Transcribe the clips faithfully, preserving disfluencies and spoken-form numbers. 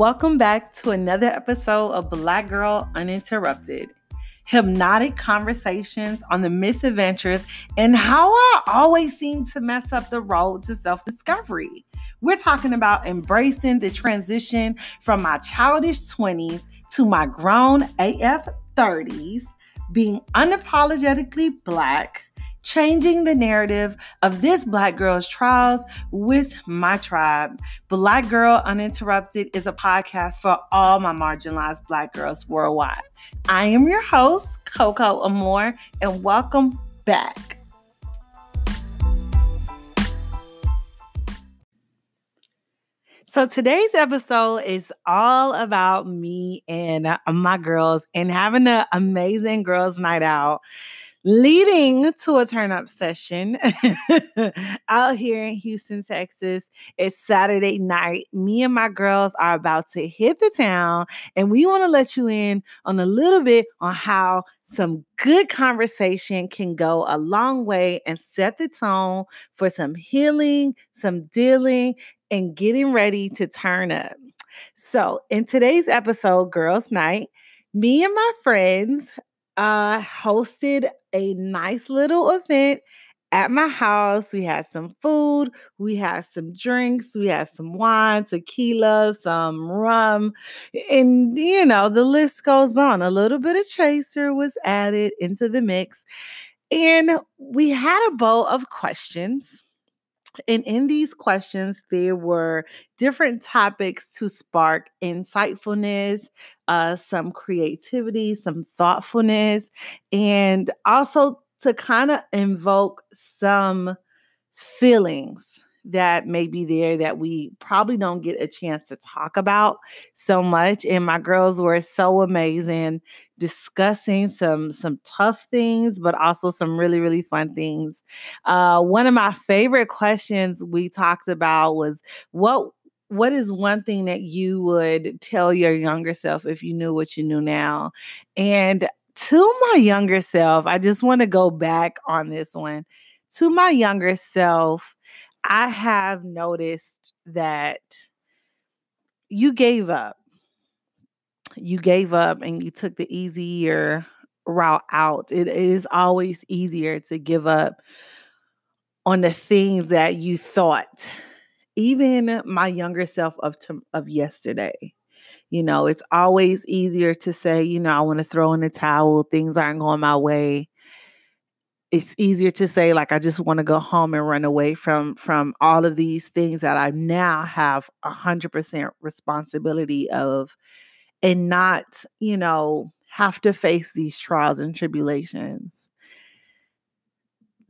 Welcome back to another episode of Black Girl Uninterrupted. Hypnotic conversations on the misadventures and how I always seem to mess up the road to self-discovery. We're talking about embracing the transition from my childish twenties to my grown A F thirties, being unapologetically Black, changing the narrative of this Black girl's trials with my tribe. Black Girl Uninterrupted is a podcast for all my marginalized Black girls worldwide. I am your host, Coco Amore, and welcome back. So today's episode is all about me and my girls and having an amazing girls' night out, leading to a turn-up session out here in Houston, Texas. It's Saturday night. Me and my girls are about to hit the town, and we want to let you in on a little bit on how some good conversation can go a long way and set the tone for some healing, some dealing, and getting ready to turn up. So in today's episode, Girls Night, me and my friends uh, hosted a nice little event at my house. We had some food, we had some drinks, we had some wine, tequila, some rum, and you know, the list goes on. A little bit of chaser was added into the mix, and we had a bowl of questions. And in these questions, there were different topics to spark insightfulness, uh, some creativity, some thoughtfulness, and also to kind of invoke some feelings that may be there that we probably don't get a chance to talk about so much. And my girls were so amazing discussing some some tough things, but also some really, really fun things. Uh, one of my favorite questions we talked about was, what what is one thing that you would tell your younger self if you knew what you knew now? And to my younger self, I just want to go back on this one. To my younger self, I have noticed that you gave up. You gave up and you took the easier route out. It, it is always easier to give up on the things that you thought. Even my younger self of to, of yesterday. You know, it's always easier to say, you know, I want to throw in the towel. Things aren't going my way. It's easier to say, like, I just want to go home and run away from, from all of these things that I now have one hundred percent responsibility of, and not, you know, have to face these trials and tribulations.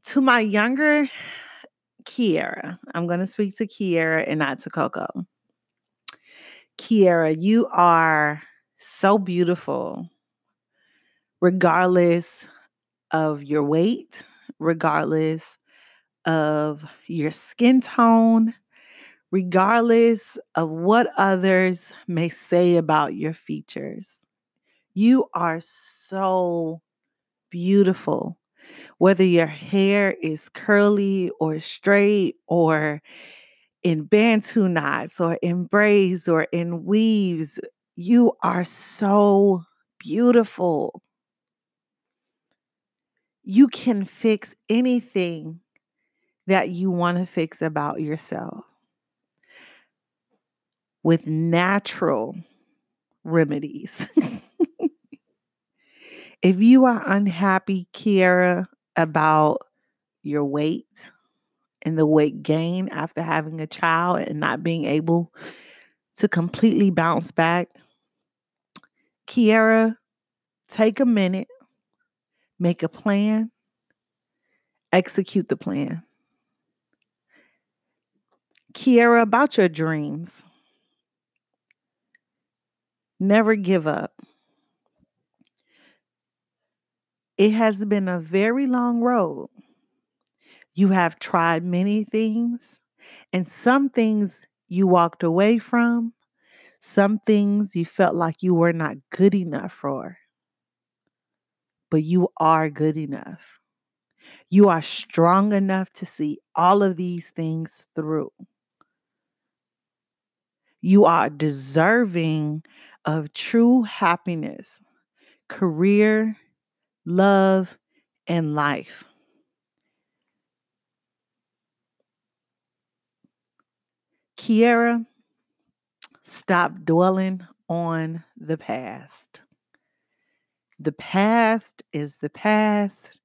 To my younger Kiara, I'm going to speak to Kiara and not to Coco. Kiara, you are so beautiful, regardless of your weight, regardless of your skin tone, regardless of what others may say about your features. You are so beautiful. Whether your hair is curly or straight or in bantu knots or in braids or in weaves, you are so beautiful. You can fix anything that you want to fix about yourself with natural remedies. If you are unhappy, Kiara, about your weight and the weight gain after having a child and not being able to completely bounce back, Kiara, take a minute. Make a plan, execute the plan. Kiara, about your dreams. Never give up. It has been a very long road. You have tried many things, and some things you walked away from, some things you felt like you were not good enough for. But you are good enough. You are strong enough to see all of these things through. You are deserving of true happiness, career, love, and life. Kiara, stop dwelling on the past. The past is the past,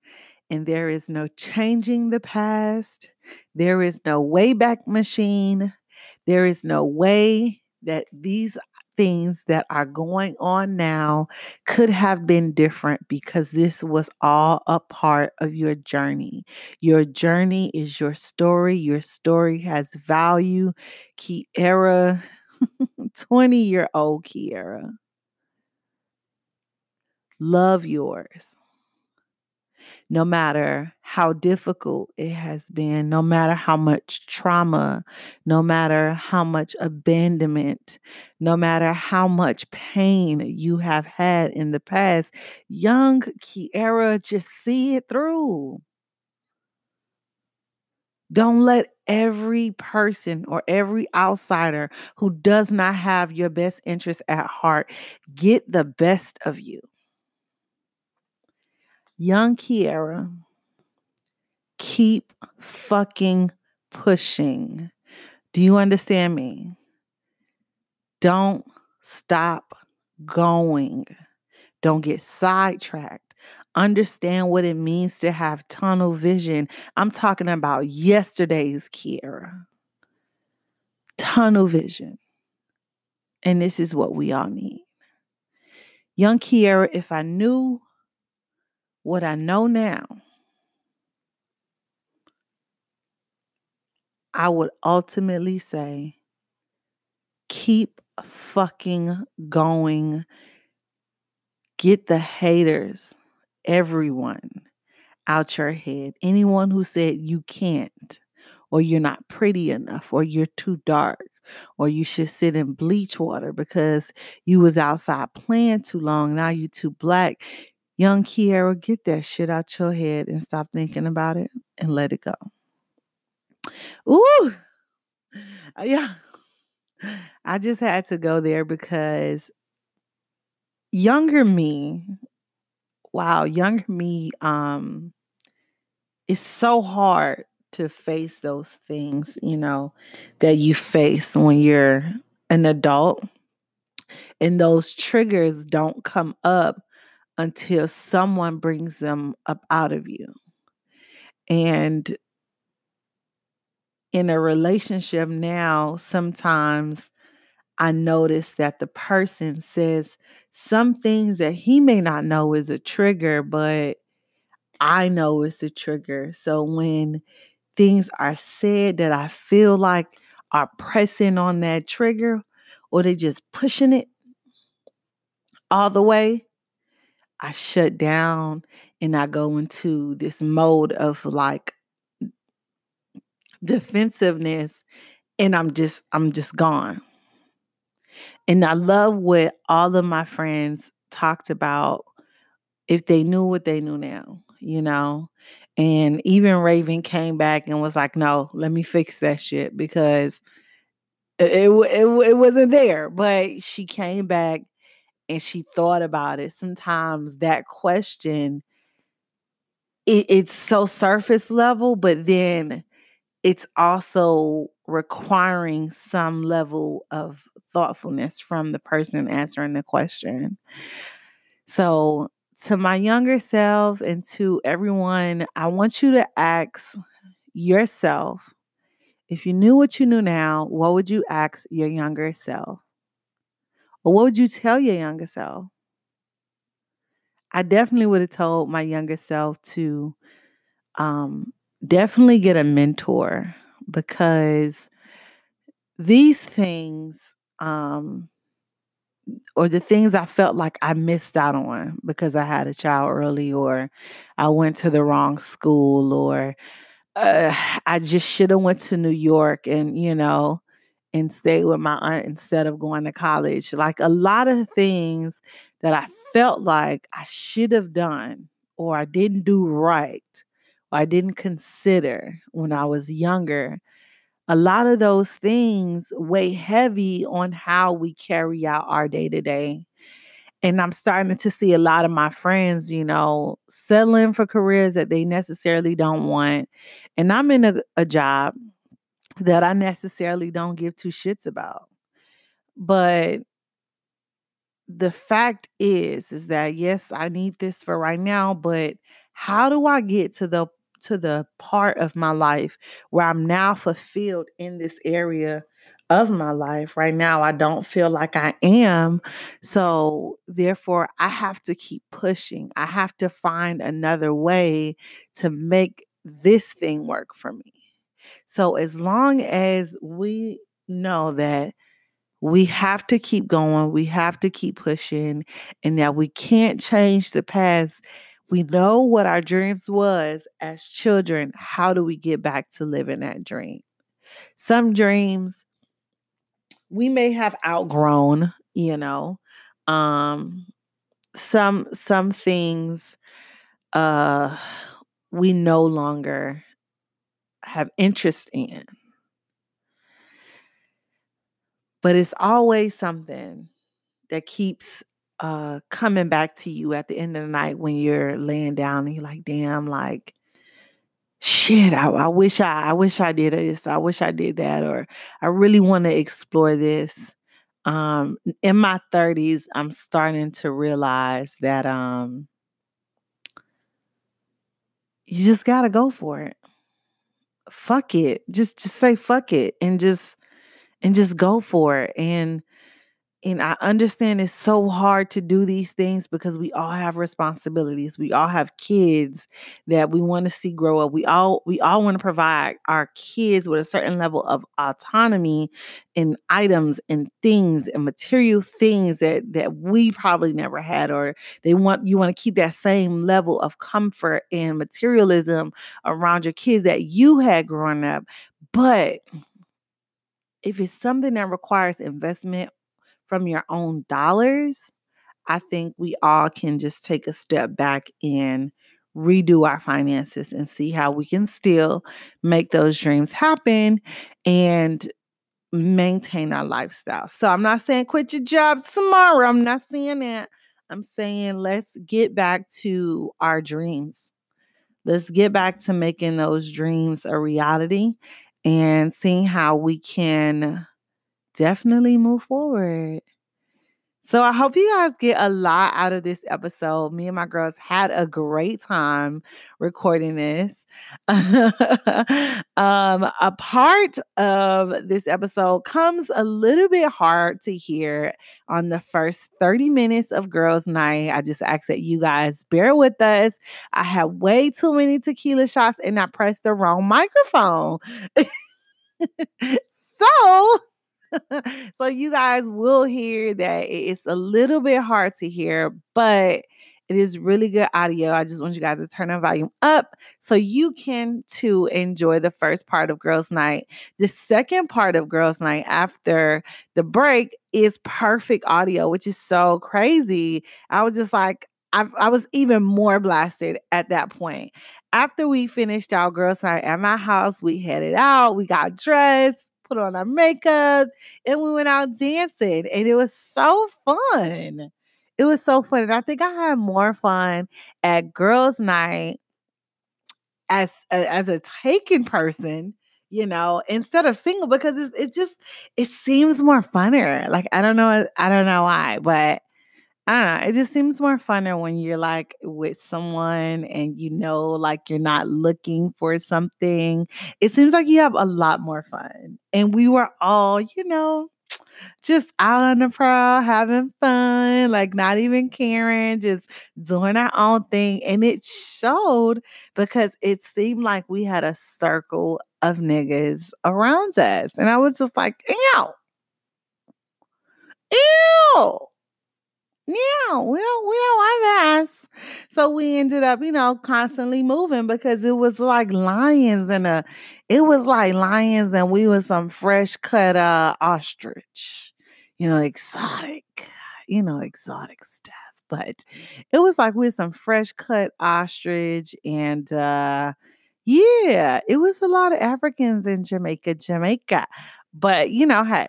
and there is no changing the past. There is no way back machine. There is no way that these things that are going on now could have been different, because this was all a part of your journey. Your journey is your story. Your story has value. Kiara, twenty-year-old Kiara. Love yours. No matter how difficult it has been, no matter how much trauma, no matter how much abandonment, no matter how much pain you have had in the past, young Kiara, just see it through. Don't let every person or every outsider who does not have your best interest at heart get the best of you. Young Kiara, keep fucking pushing. Do you understand me? Don't stop going. Don't get sidetracked. Understand what it means to have tunnel vision. I'm talking about yesterday's Kiara. Tunnel vision. And this is what we all need. Young Kiara, if I knew what I know now, I would ultimately say, keep fucking going. Get the haters, everyone, out your head. Anyone who said you can't, or you're not pretty enough, or you're too dark, or you should sit in bleach water because you was outside playing too long, now you too black. Young Kiara, get that shit out your head and stop thinking about it and let it go. Ooh, yeah. I just had to go there because younger me, wow, younger me, um, it's so hard to face those things, you know, that you face when you're an adult, and those triggers don't come up until someone brings them up out of you. And in a relationship now, sometimes I notice that the person says some things that he may not know is a trigger, but I know it's a trigger. So when things are said that I feel like are pressing on that trigger, or they just pushing it all the way, I shut down and I go into this mode of like defensiveness, and I'm just, I'm just gone. And I love what all of my friends talked about, if they knew what they knew now, you know, and even Raven came back and was like, no, let me fix that shit, because it, it, it, it wasn't there, but she came back and she thought about it. Sometimes that question, it, it's so surface level, but then it's also requiring some level of thoughtfulness from the person answering the question. So to my younger self and to everyone, I want you to ask yourself, if you knew what you knew now, what would you ask your younger self? But what would you tell your younger self? I definitely would have told my younger self to um, definitely get a mentor, because these things, um, or the things I felt like I missed out on because I had a child early, or I went to the wrong school, or uh, I just should have went to New York and, you know, and stay with my aunt instead of going to college. Like a lot of things that I felt like I should have done, or I didn't do right, or I didn't consider when I was younger, a lot of those things weigh heavy on how we carry out our day-to-day. And I'm starting to see a lot of my friends, you know, settling for careers that they necessarily don't want. And I'm in a, a job that I necessarily don't give two shits about. But the fact is, is that, yes, I need this for right now, but how do I get to the to the part of my life where I'm now fulfilled in this area of my life? Right now, I don't feel like I am. So therefore, I have to keep pushing. I have to find another way to make this thing work for me. So as long as we know that we have to keep going, we have to keep pushing, and that we can't change the past. We know what our dreams was as children. How do we get back to living that dream? Some dreams we may have outgrown, you know, um, some, some things uh, we no longer have interest in, but it's always something that keeps uh, coming back to you at the end of the night when you're laying down and you're like, damn, like, shit, I, I wish I, I wish I did this. I wish I did that. Or I really want to explore this. Um, in my thirties, I'm starting to realize that um, you just got to go for it. Fuck it. Just, just say fuck it and just, and just go for it. And, and I understand it's so hard to do these things because we all have responsibilities. We all have kids that we want to see grow up. We all we all want to provide our kids with a certain level of autonomy in items and things and material things that, that we probably never had, or they want you want to keep that same level of comfort and materialism around your kids that you had growing up. But if it's something that requires investment from your own dollars, I think we all can just take a step back and redo our finances and see how we can still make those dreams happen and maintain our lifestyle. So I'm not saying quit your job tomorrow. I'm not saying that. I'm saying let's get back to our dreams. Let's get back to making those dreams a reality and seeing how we can definitely move forward. So I hope you guys get a lot out of this episode. Me and my girls had a great time recording this. um, a part of this episode comes a little bit hard to hear on the first thirty minutes of Girls Night. I just ask that you guys bear with us. I had way too many tequila shots and I pressed the wrong microphone. so... So you guys will hear that it's a little bit hard to hear, but it is really good audio. I just want you guys to turn the volume up so you can too enjoy the first part of Girls Night. The second part of Girls Night after the break is perfect audio, which is so crazy. I was just like, I, I was even more blasted at that point. After we finished our Girls Night at my house, we headed out, we got dressed, put on our makeup, and we went out dancing, and it was so fun. It was so fun, and I think I had more fun at Girls Night as a, as a taken person, you know, instead of single, because it's it just it seems more funner. Like I don't know, I don't know why, but I don't know. It just seems more funner when you're like with someone and you know, like you're not looking for something. It seems like you have a lot more fun. And we were all, you know, just out on the prowl, having fun, like not even caring, just doing our own thing. And it showed because it seemed like we had a circle of niggas around us. And I was just like, ew, ew. Yeah, we don't, we don't have ass. So we ended up, you know, constantly moving because it was like lions and a, it was like lions and we was some fresh cut uh, ostrich, you know, exotic, you know, exotic stuff. But it was like we had some fresh cut ostrich and, uh, Yeah, it was a lot of Africans in Jamaica, Jamaica. But, you know, hey,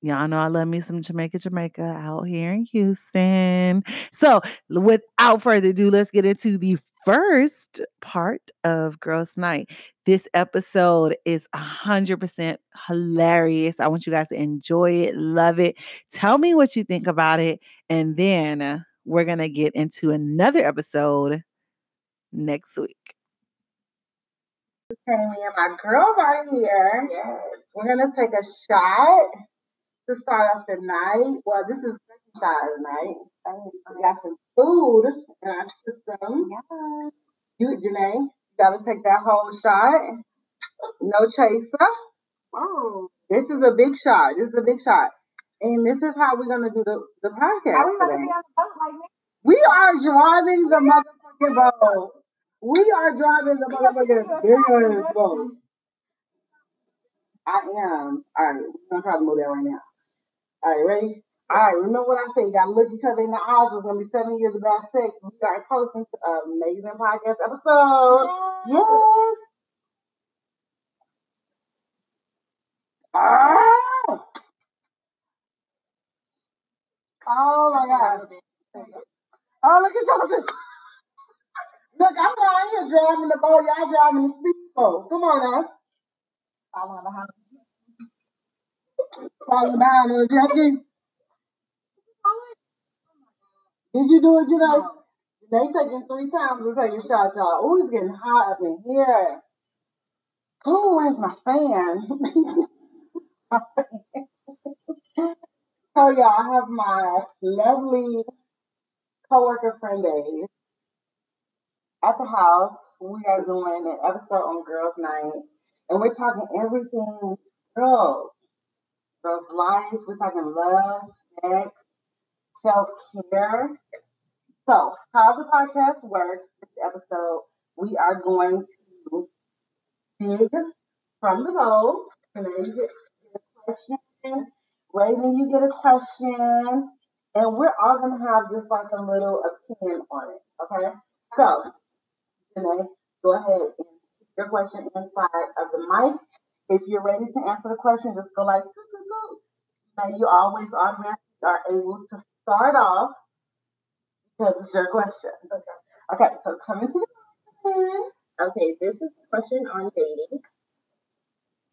y'all know I love me some Jamaica, Jamaica out here in Houston. So without further ado, let's get into the first part of Girls Night. This episode is one hundred percent hilarious. I want you guys to enjoy it, love it. Tell me what you think about it. And then we're going to get into another episode next week. Okay, me and my girls are here. Yes. We're going to take a shot to start off the night. Well, this is the shot of the night. We got some food in our system. Yeah. You, Janae, gotta take that whole shot. No chaser. Oh, this is a big shot. This is a big shot, and this is how we're gonna do the, the podcast. How we gonna be on the boat like this? We are driving the motherfucking boat. We are driving the motherfucking boat. I am. All right, we're gonna try to move that right now. All right, ready? All right, remember what I said. You got to look each other in the eyes. It's going to be seven years of bad sex. We are toasting to an amazing podcast episode. Yes. yes. Oh. oh, my God. Oh, look at y'all. Look, I'm down here driving the boat. Y'all driving the speedboat. Come on, now. Falling behind. Falling behind on the jet ski. Did you do it, you know? They taking three times to take a shot, y'all. Oh, it's getting hot up in here. Oh, where's my fan? So, y'all, I have my lovely coworker friend days at the house. We are doing an episode on Girls Night, and we're talking everything girls. Girls' life. We're talking love, sex, self-care. So, how the podcast works, this episode, we are going to dig from the bowl. And then you get a question. Raven, you get a question. And we're all going to have just like a little opinion on it, okay? So, you know, go ahead and keep your question inside of the mic. If you're ready to answer the question, just go like, now you always automatically are able to start off because it's your question. Okay. Okay, so coming to the question. Okay, this is the question on dating.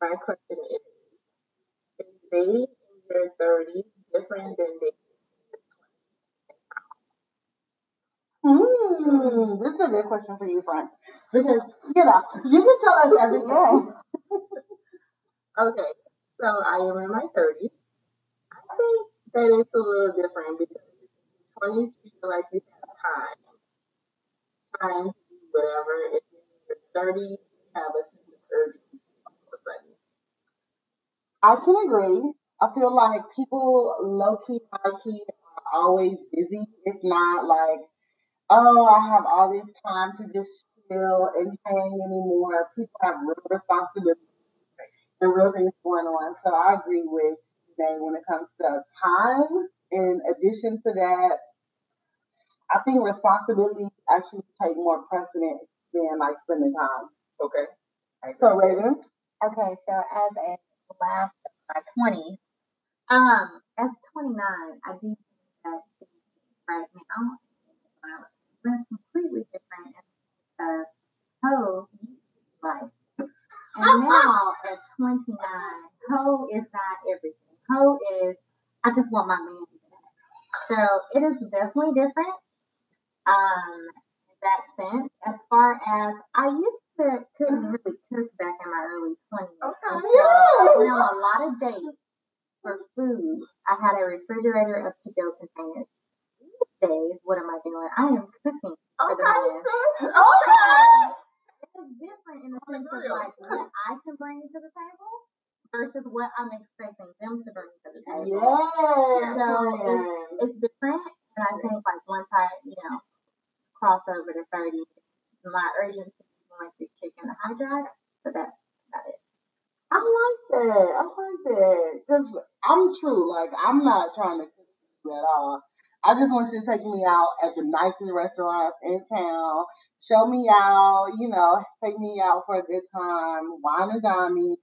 My question is, is dating in your thirties different than dating in your twenties? Hmm, this is a good question for you, Frank. Because, you know, you can tell us everything. Okay, so I am in my thirties. I think that it's a little different because in your twenties, you feel like you have time. Time to do whatever. If you're in your thirties, you have a sense of urgency all of a sudden. I can agree. I feel like people low-key, high-key are always busy. It's not like, oh, I have all this time to just chill and hang anymore. People have real responsibilities and real things going on. So I agree with when it comes to time. In addition to that, I think responsibilities actually take more precedence than like spending time. Okay. So Raven. Okay, so as a last of my twenties, um, at twenty-nine, I do think that right now when I was completely different and uh hoe life. And now at twenty-nine, hoe is not everything. Hoe is, I just want my man back. So it is definitely different um, in that sense. As far as, I used to couldn't really cook back in my early twenties. Okay. So I went on a lot of dates for food. I had a refrigerator of to-go containers. These days, what am I doing? I am cooking for okay, the man. Sis. Okay. It's different in the sense of like what I can bring to the table versus what I'm expecting them to bring to the table. Yeah. So it's, it's different. And I think like once I, you know, cross over to thirty, my urgency is going to kick in the high drive. So that's about it. I like that. I like that. Because I'm true. Like I'm not trying to cook at all. I just want you to take me out at the nicest restaurants in town. Show me out, you know, take me out for a good time, wine and dine me.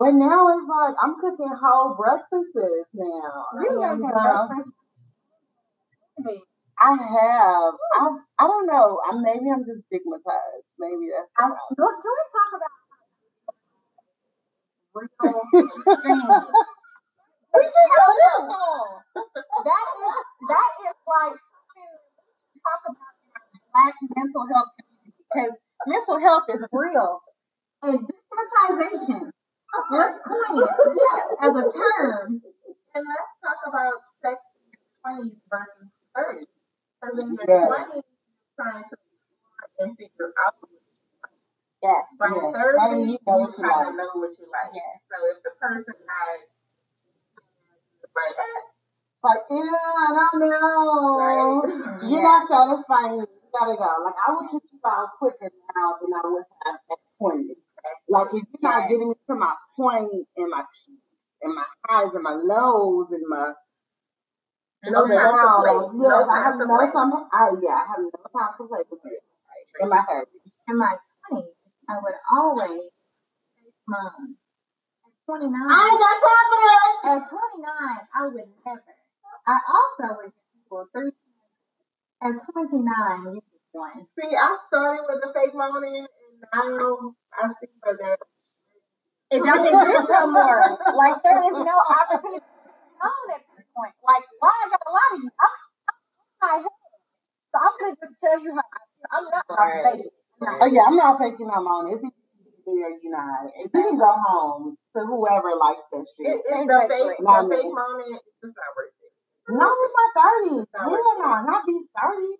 But now it's like I'm cooking whole breakfasts now. You I, mean, um, breakfast? I have. I I don't know. I, maybe I'm just stigmatized. Maybe that's. I, can we talk about real things? We can have them all. That is, that is like something we talk about in our Black mental health community, because mental health is real. And destigmatization, let's coin it yeah, as a term. And let's talk about sex in your twenties versus thirties. Because in your yeah. twenties, you're trying to explore and figure out what you like. Yes. By yes. thirties, you know you kind of know what you like. Yes. So if the person not Right. Like, yeah, I don't know. Right. You're yeah. not satisfying me. You gotta go. Like, I would kick you out quicker now than I would have at twenty. Like, if you're not getting me to my point and my and my highs and my lows and my no downs, yeah, no I have no time. I yeah, I have no time to play with you. In my thirties, in my twenties, I would always take mom. twenty-nine I ain't got time for that. At twenty-nine, I would never. I also would give people three chances. At twenty-nine, you get one. See, I started with the fake moaning, and now I see for that. It doesn't exist no more. Like, there is no opportunity to moan at this point. Like, why I got a lot of you? I'm, I'm in my head. So I'm going to just tell you how I feel. I'm not right. faking. Oh, yeah, I'm not faking no moaning. There, you know, and then go home to whoever likes that shit. It, it's the fake moment. It's just not worth it. No, in my thirties. Hell no, not these thirties.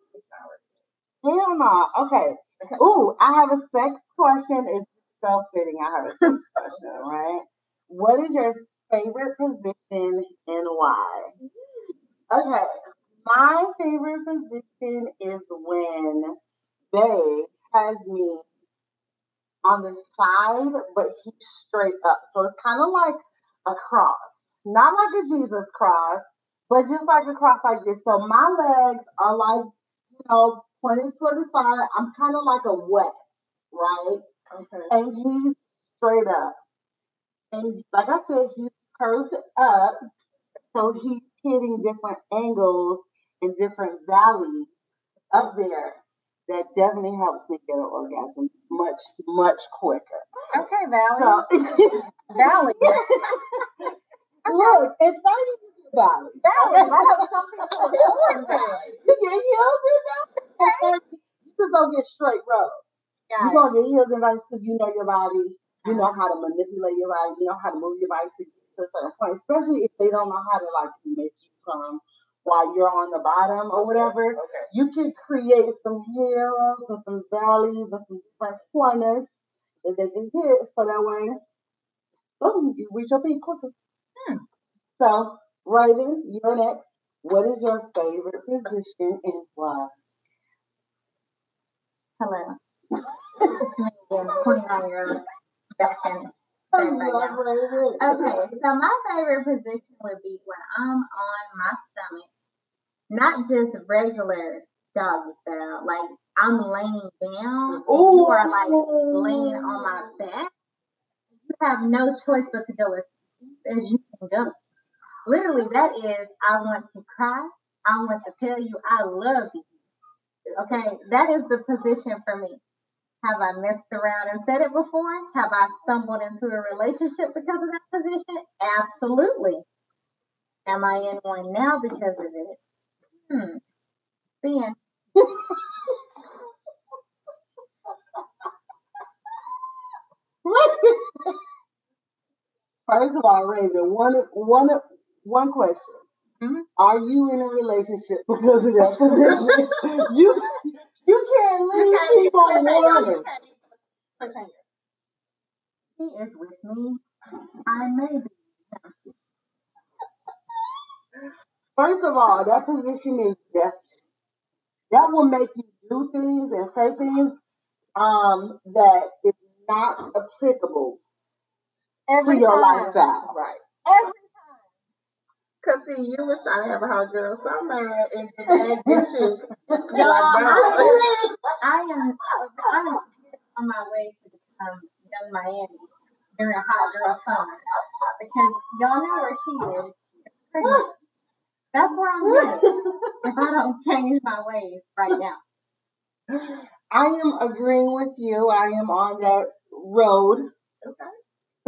Hell no. Okay. Ooh, I have a sex question. It's so fitting. I have a sex question, right? What is your favorite position and why? Okay. My favorite position is when they has me on the side, but he's straight up. So it's kind of like a cross. Not like a Jesus cross, but just like a cross like this. So my legs are like, you know, pointed toward the side. I'm kind of like a west, right? Okay. And he's straight up. And like I said, he's curved up. So he's hitting different angles and different valleys up there. That definitely helps me get an orgasm much, much quicker. Okay, Valley. So, Valley. Look, at thirty, you do Valley. Valley, I have something to look for. You get healed in Valley. You just don't get straight roads. You're going to get healed in Valley because you know your body. You know how to manipulate your body. You know how to move your body to, to a certain point, especially if they don't know how to, like, make you come. While you're on the bottom or whatever, okay. You can create some hills and some valleys and some different corners that they can hit. So that way, boom, you reach your peak quicker. Hmm. So, Raven, you're next. What is your favorite position and why? Hello. It's me again, twenty-nine-year-old. That's it. Right okay, so my favorite position would be when I'm on my stomach, not just regular doggy style. Like I'm laying down, and you are like laying on my back. You have no choice but to go as deep as you can go. Literally, that is, I want to cry. I want to tell you I love you. Okay, that is the position for me. Have I messed around and said it before? Have I stumbled into a relationship because of that position? Absolutely. Am I in one now because of it? Hmm. The end. First of all, Raven, one, one, one question. Mm-hmm. Are you in a relationship because of that position? you... You can't leave okay, people alone. Okay. Okay. He is with me. I may be. First of all, that position is death. That will make you do things and say things um, that is not applicable Every to your time. lifestyle. Right. Every Cause see, you was trying to have a hot girl summer and just add dishes. No, I, I am. I'm on my way to um, Young Miami during a hot girl summer because y'all know where she is. She's pregnant. That's where I'm at if I don't change my ways right now. I am agreeing with you. I am on that road okay.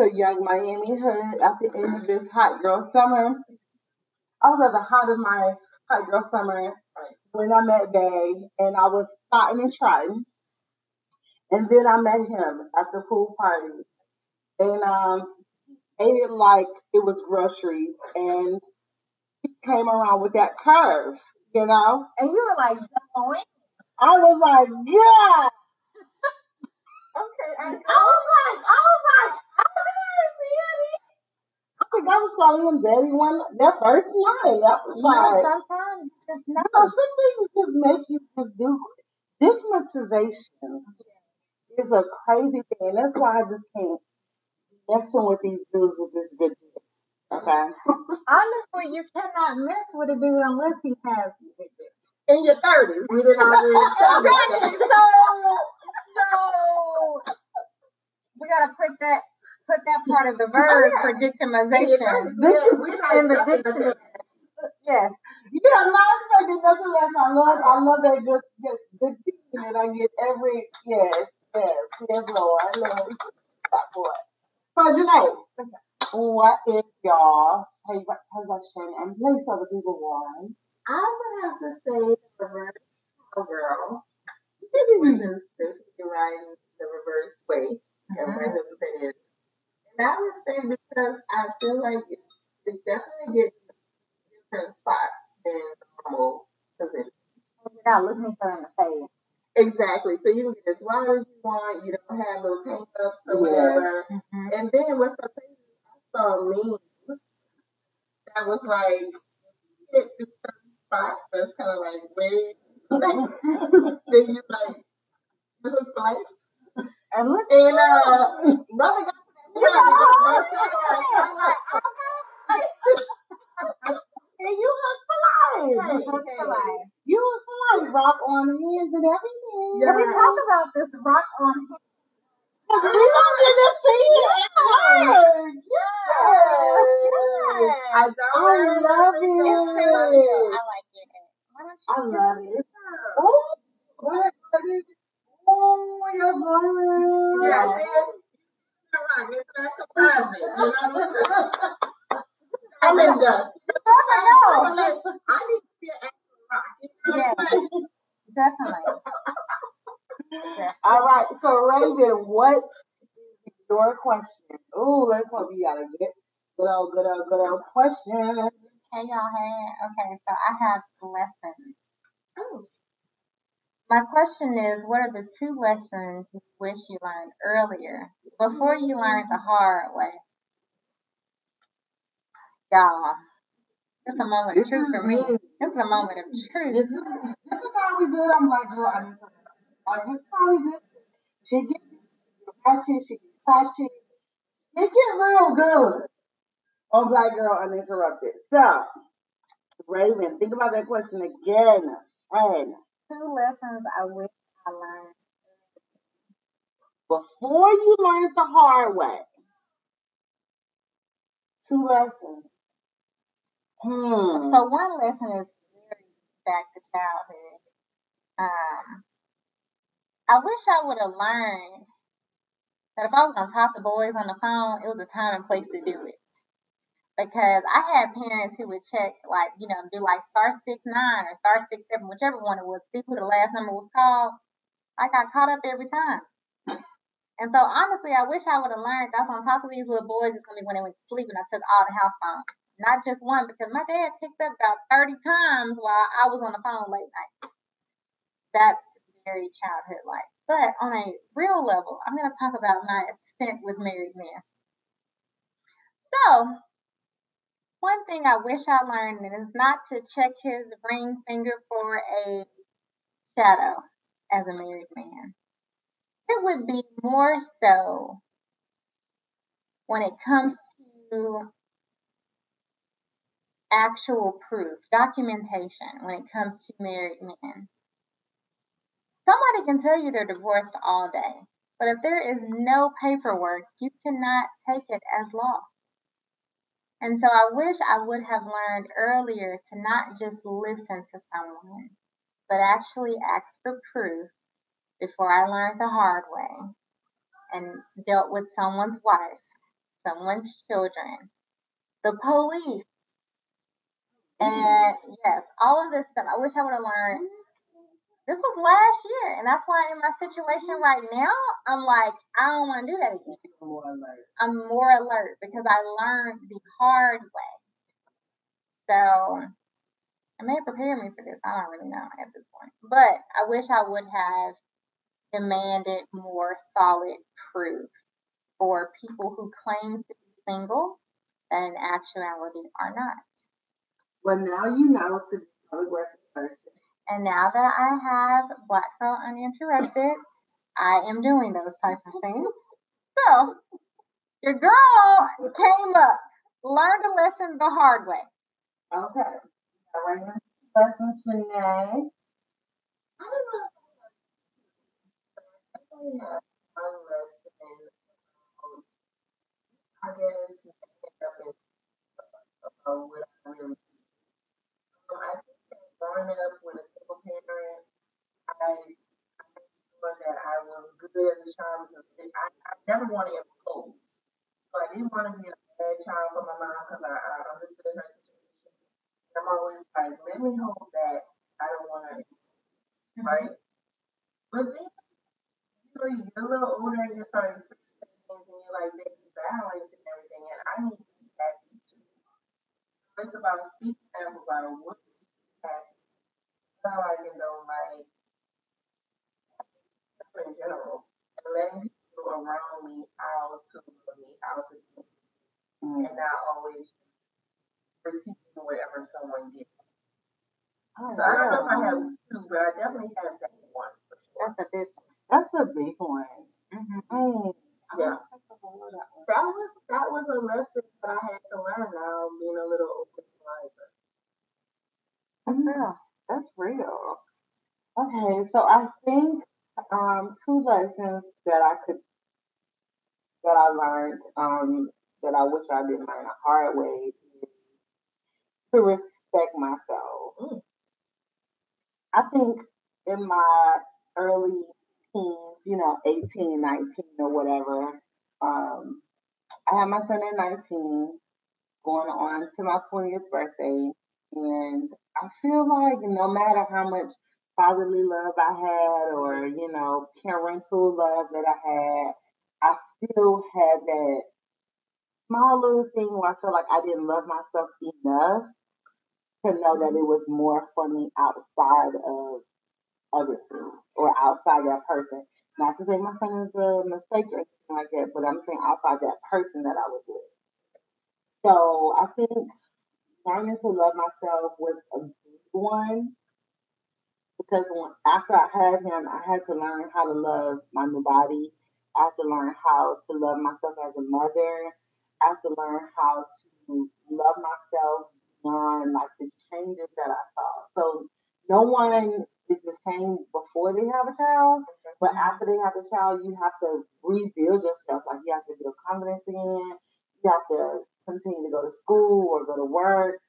to Young Miami hood at the end of this hot girl summer. Also, the heart of my hot girl summer when I met Bae and I was spotting and trotting. And then I met him at the pool party and um, ate it like it was groceries. And he came around with that curve, you know? And you were like, no way. I was like, yeah. Okay. And I was like, I was like, I was calling him daddy one that first night. I was like, no, sometimes just no. You know, some things just make you just do destigmatization is a crazy thing. That's why I just can't messing with these dudes with this good dick. Okay. Honestly, you cannot mess with a dude unless he has it. In your thirties. We didn't all exactly. So so we gotta put that Put that part of the verb oh, yeah. for dictimization. Yeah, in the dictionary. Yeah. Yeah, I'm not expecting nothing less. I love I love that good good good thing that I get every yes, yes, yes, Lord. I love that boy. So Janae, what if y'all possession and place other people want? I would have to say the reverse cowgirl. Which is basically riding the reverse way. Everybody knows what that is. And I would say because I feel like it, it definitely gets different spots than normal positions. You're not looking for them to pay. Exactly. So you can get as wide as you want. You don't have those hang-ups or whatever. Yes. Mm-hmm. And then what's the thing I saw me that was like, hit this certain spot that's kind of like way. Then you're like, this is life. And look, and uh, brother got you got all the time. And you look polite. You look polite. You look polite. Rock on hands and everything. Yeah. We talk about this rock on hands. Because we don't get to see it at work. Yes. I love it. I like it. I love it. Oh, what? Oh, you're going. Yeah, man. It's not surprising, you know. I'm in the. I need to see an actual rock. Yeah, definitely. All right, so Raven, what is your question? Ooh, let's hope you gotta get good old, good old, good old question. Hey y'all, hey. Okay, so I have lessons. Oh. My question is, what are the two lessons you wish you learned earlier before you learned the hard way? Y'all, it's a moment of truth for me. It's a moment of truth. This is, this is how we do it. I'm like, girl, I need to. Like, this is how we do it. She get ratchet, she get patchy. It get real good on Black Girl Uninterrupted. So, Raven, think about that question again, friend. Two lessons I wish I learned. Before you learned the hard way. Two lessons. Hmm. So one lesson is very back to childhood. Um, I wish I would have learned that if I was going to talk to boys on the phone, it was a time and place to do it. Because I had parents who would check, like, you know, do like star six nine or star six seven, whichever one it was, see who the last number was called. I got caught up every time. And so, honestly, I wish I would have learned that's on top of these little boys. It's going to be when they went to sleep and I took all the house phones. Not just one, because my dad picked up about thirty times while I was on the phone late night. That's very childhood-like. But on a real level, I'm going to talk about my stint with married men. So, one thing I wish I learned is not to check his ring finger for a shadow as a married man. It would be more so when it comes to actual proof, documentation when it comes to married men. Somebody can tell you they're divorced all day, but if there is no paperwork, you cannot take it as law. And so I wish I would have learned earlier to not just listen to someone, but actually ask for proof before I learned the hard way and dealt with someone's wife, someone's children, the police, and yes, all of this stuff. I wish I would have learned. This was last year, and that's why in my situation right now, I'm like, I don't want to do that again. I'm more alert. I'm more alert because I learned the hard way. So it may prepare me for this. I don't really know at this point. But I wish I would have demanded more solid proof for people who claim to be single that in actuality are not. Well, now you know to do public record searches. And now that I have Black Girl Uninterrupted, I am doing those types of things. So, your girl came up, learned a lesson the hard way. Okay. All right. Lesson tonight. I don't know. I don't know. I guess I don't know what I really do. I think that growing up with a single parent, I made sure that I was good as a child because I, I never wanted to impose. So I didn't want to be a bad child for my mom because I, I understood her situation. I'm always like, let me hold back. I don't want to impose, right? But then, you know, you get a little older and you start experiencing things and you're like, they be balanced and everything, and I need to be happy too. So it's about speaking up about what how I can know my in general and letting people around me how to love me, how to do me, mm. and not always receiving whatever someone gives. Oh, so wow. I don't know if I have two, but I definitely have that one. For sure. That's a big one. That's a big one. Mm-hmm. Mm. Yeah. That was that was a lesson that I had to learn now, being a little open minded. That's real. That's real. Okay, so I think um, two lessons that I could that I learned um, that I wish I didn't learn the hard way is to respect myself. Mm. I think in my early teens, you know, eighteen, nineteen or whatever, um, I had my son at nineteen, going on to my twentieth birthday. And I feel like no matter how much fatherly love I had or, you know, parental love that I had, I still had that small little thing where I feel like I didn't love myself enough to know that it was more for me outside of other things or outside that person. Not to say my son is a mistake or anything like that, but I'm saying outside that person that I was with. So I think learning to love myself was a big one because when, after I had him, I had to learn how to love my new body. I had to learn how to love myself as a mother. I had to learn how to love myself beyond like the changes that I saw. So no one is the same before they have a child, but after they have a child, you have to rebuild yourself. Like you have to build confidence again. You have to continue to go to school or go to work.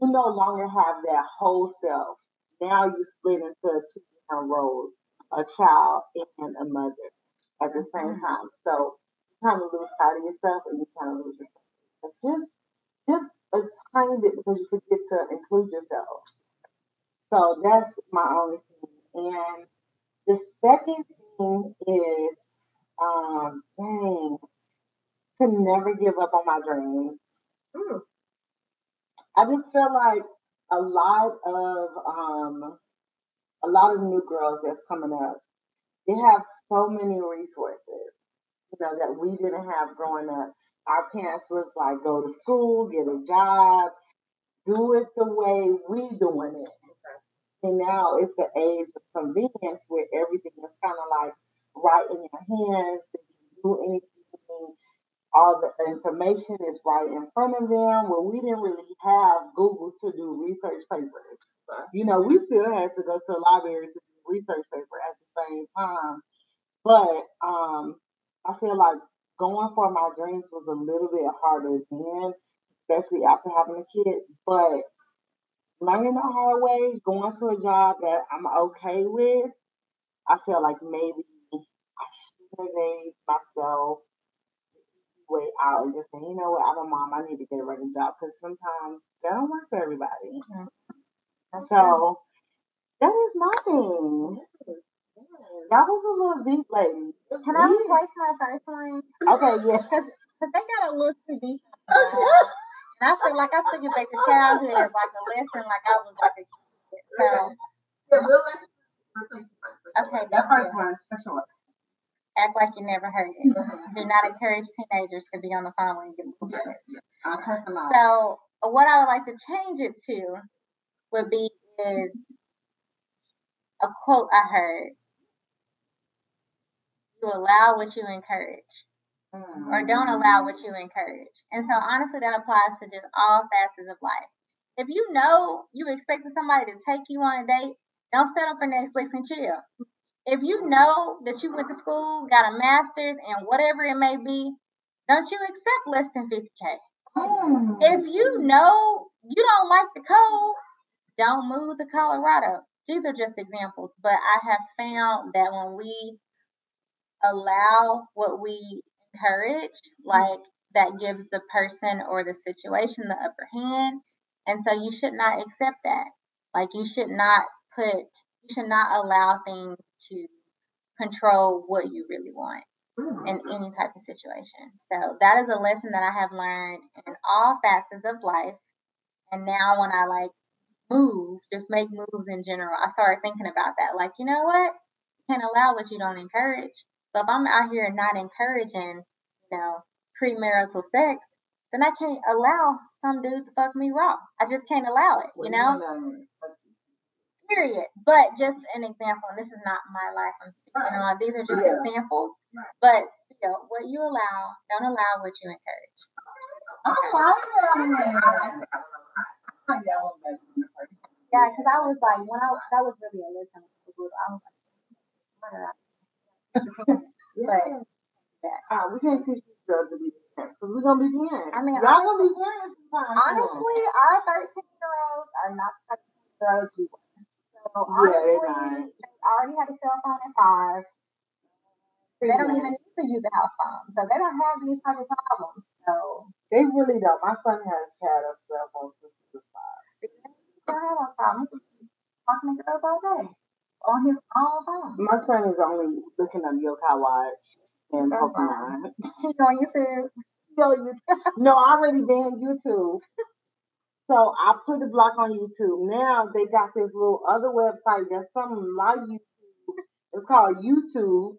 You no longer have that whole self. Now you split into two different roles, a child and a mother at the same time. So you kind of lose sight of yourself and you kind of lose yourself. Just, just a tiny bit because you forget to include yourself. So that's my only thing. And the second thing is, um, dang, to never give up on my dreams. Mm. I just feel like a lot of um, a lot of new girls that's coming up, they have so many resources, you know, that we didn't have growing up. Our parents was like, go to school, get a job, do it the way we doing it. And now it's the age of convenience where everything is kind of like right in your hands. They can do anything. all the information is right in front of them. Well, we didn't really have Google to do research papers. You know, we still had to go to the library to do research paper at the same time. But um, I feel like going for my dreams was a little bit harder then, especially after having a kid. But learning the hard way, going to a job that I'm okay with, I feel like maybe I should have made myself way out and just say, you know what, I'm a mom, I need to get a regular job, because sometimes that don't work for everybody. Mm-hmm. So that is my thing. That was a little deep, lady. Can I replace my first one? Okay, yes. Yeah. Because they got a little too deep. And I feel like I took it back to childhood, like a lesson, like I was like a kid. So, okay, that first one is for sure. Act like you never heard it. Do not encourage teenagers to be on the phone when you get bored. Okay. So, what I would like to change it to would be is a quote I heard. You allow what you encourage, mm. or don't allow what you encourage. And so honestly, that applies to just all facets of life. If you know you expected somebody to take you on a date, don't settle for Netflix and chill. If you know that you went to school, got a master's and whatever it may be, don't you accept less than fifty K. Mm. If you know you don't like the cold, don't move to Colorado. These are just examples, but I have found that when we allow what we encourage, like that gives the person or the situation the upper hand. And so you should not accept that. Like you should not put, you should not allow things to control what you really want in any type of situation. So that is a lesson that I have learned in all facets of life. And now when I like move, just make moves in general, I started thinking about that. Like, you know what? You can't allow what you don't encourage. So if I'm out here not encouraging, you know, premarital sex, then I can't allow some dude to fuck me raw. I just can't allow it, you know? Period. But just an example, and this is not my life I'm speaking on. These are just yeah. examples. But still, what you allow, don't allow what you encourage. Oh, okay. I that was better than the first time. Yeah, because I was like, when I that was really a lesson. I was like, but yeah. uh, we can't teach these girls to be parents because we're gonna be parents. I mean, y'all gonna be parents sometimes. Honestly, yeah. Our thirteen-year-olds are not the type of girls you want. So honestly, yeah, they already had a cell phone at five. They don't even need to use the house phone, so they don't have these type of problems. So they really don't. My son has had a cell phone since he was five. I had a problem talking to girls all day on his own phone. My son is only looking up Yo-Kai Watch and that's Pokemon. He's on YouTube. He's on YouTube. No, I already banned YouTube. So I put the block on YouTube. Now they got this little other website that's something like YouTube. It's called YouTube.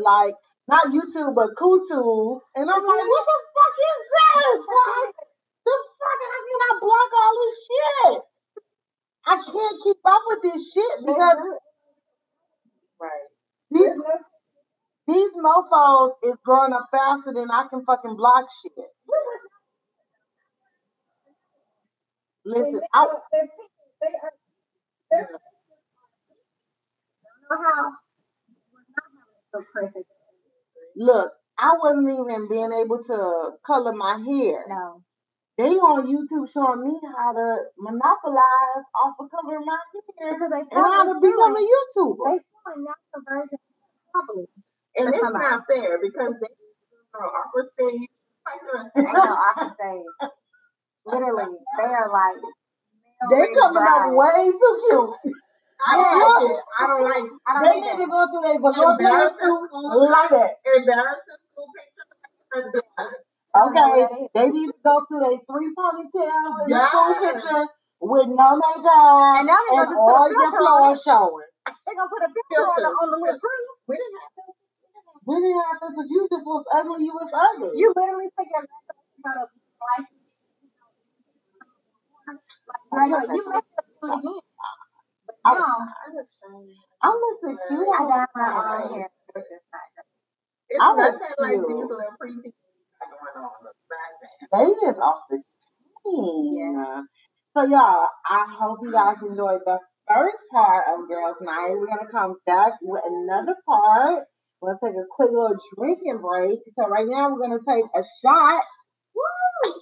Like, not YouTube, but Kutu. And I'm like, what the fuck is this? Like, the fuck, how can I block all this shit? I can't keep up with this shit because right. These, these mofos is growing up faster than I can fucking block shit. Listen, I don't know how. Look, I wasn't even being able to color my hair. No. They on YouTube showing me how to monopolize off of covering my hair and how to become a YouTuber. They feeling not the virgin probably. And it's not fair because they are on awkward stage. They know awkward stage. Literally, they are like they coming up way too cute. I don't yeah. like it. I don't like it. I don't they need to go through their below pantsuit like that. Embarrassing school picture. Okay, they need to go through their three ponytails in yeah. the school picture with no makeup and, and all your clothes showing. They're going to put a picture on the, on the little group. We didn't have to. We didn't have to because you just was ugly. You was ugly. You literally took your makeup photo like right now. You messed up again. No, I looked so cute. I got my own hair. I looked like these little pretty. They is off the chain. Yeah. So, y'all, I hope you guys enjoyed the first part of Girls Night. We're going to come back with another part. We'll take a quick little drinking break. So, right now, we're going to take a shot. Woo!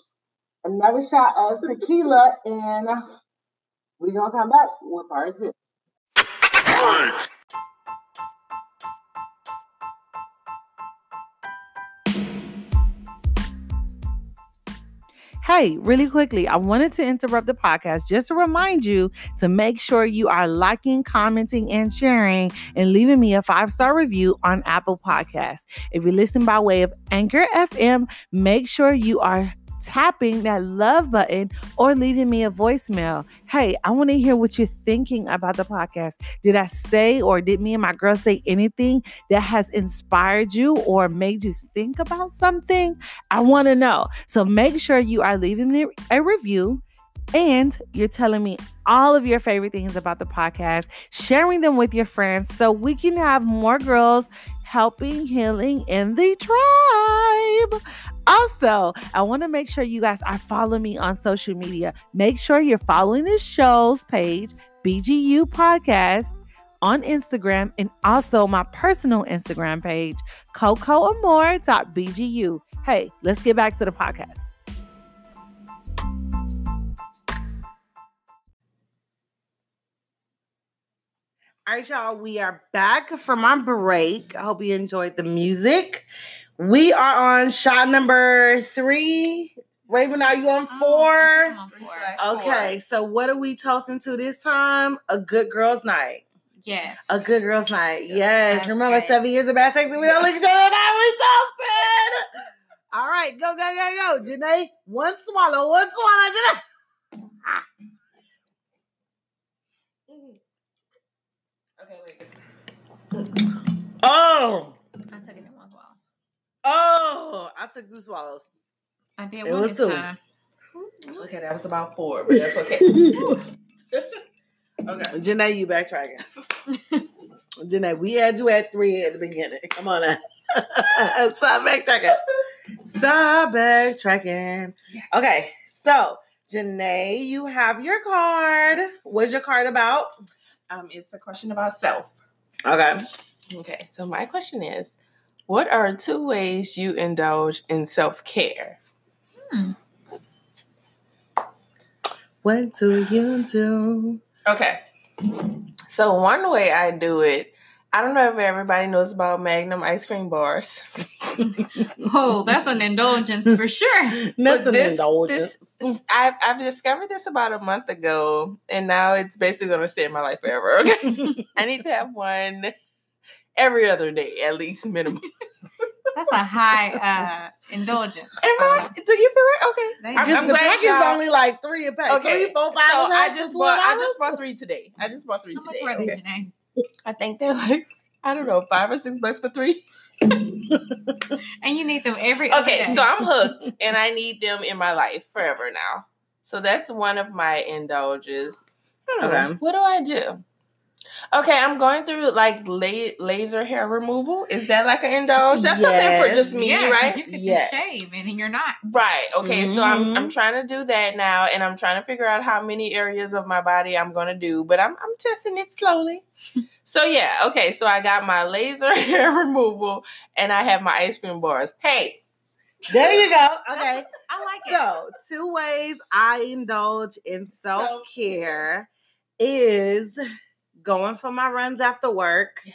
Another shot of tequila, and we're going to come back with part two. Hey, really quickly, I wanted to interrupt the podcast just to remind you to make sure you are liking, commenting, and sharing, and leaving me a five-star review on Apple Podcasts. If you listen by way of Anchor F M, make sure you are tapping that love button or leaving me a voicemail. Hey, I want to hear what you're thinking about the podcast. Did I say, or did me and my girl say anything that has inspired you or made you think about something? I want to know. So make sure you are leaving me a review and you're telling me all of your favorite things about the podcast, sharing them with your friends so we can have more girls helping, healing in the tribe. Also, I want to make sure you guys are following me on social media. Make sure you're following the show's page, B G U Podcast, on Instagram, and also my personal Instagram page, Coco Amore B G U. Hey, let's get back to the podcast. All right, y'all, we are back from our break. I hope you enjoyed the music. We are on shot number three. Raven, are you on four? I'm on four. Okay, so what are we toasting to this time? A good girls' night. Yes. A good girls' night. Yes. That's Remember right. seven years of bad sex and we don't look at each other now? We toasted. All right, go, go, go, go. Janae, one swallow, one swallow, Janae. Okay, wait. Oh. I took it in one swallow. Oh, I took two swallows. I did it one was two. Time. Okay, that was about four, but that's okay. Okay. Janae, you backtracking. Janae, we had you at three at the beginning. Come on now. Stop backtracking. Stop backtracking. Okay, so Janae, you have your card. What's your card about? Um, it's a question about self. Okay. Okay. So my question is, what are two ways you indulge in self-care? Hmm. What do you do? Okay. So one way I do it, I don't know if everybody knows about Magnum ice cream bars. Oh, that's an indulgence for sure. That's an this, indulgence. This, I've, I've discovered this about a month ago, and now it's basically going to stay in my life forever. Okay, I need to have one every other day, at least minimum. That's a high uh, indulgence. Am I? Do you feel like okay? I'm, I'm the glad pack is only like three a pack. Okay, three, four, five. So I just bought. I just bought three today. I just bought three How today. Much were they okay. today? I think they're like, I don't know, five or six bucks for three. And you need them every other day. Okay, so I'm hooked, and I need them in my life forever now. So that's one of my indulges. Hmm, okay. What do I do? Okay, I'm going through, like, la- laser hair removal. Is that like an indulge? That's yes. something for just me, yeah, right? You could yes. just shave, and you're not. Right. Okay, mm-hmm. so I'm I'm trying to do that now, and I'm trying to figure out how many areas of my body I'm going to do, but I'm I'm testing it slowly. So, yeah, okay, so I got my laser hair removal, and I have my ice cream bars. Hey! There you go. Okay. I like it. So, two ways I indulge in self-care is... going for my runs after work, yes.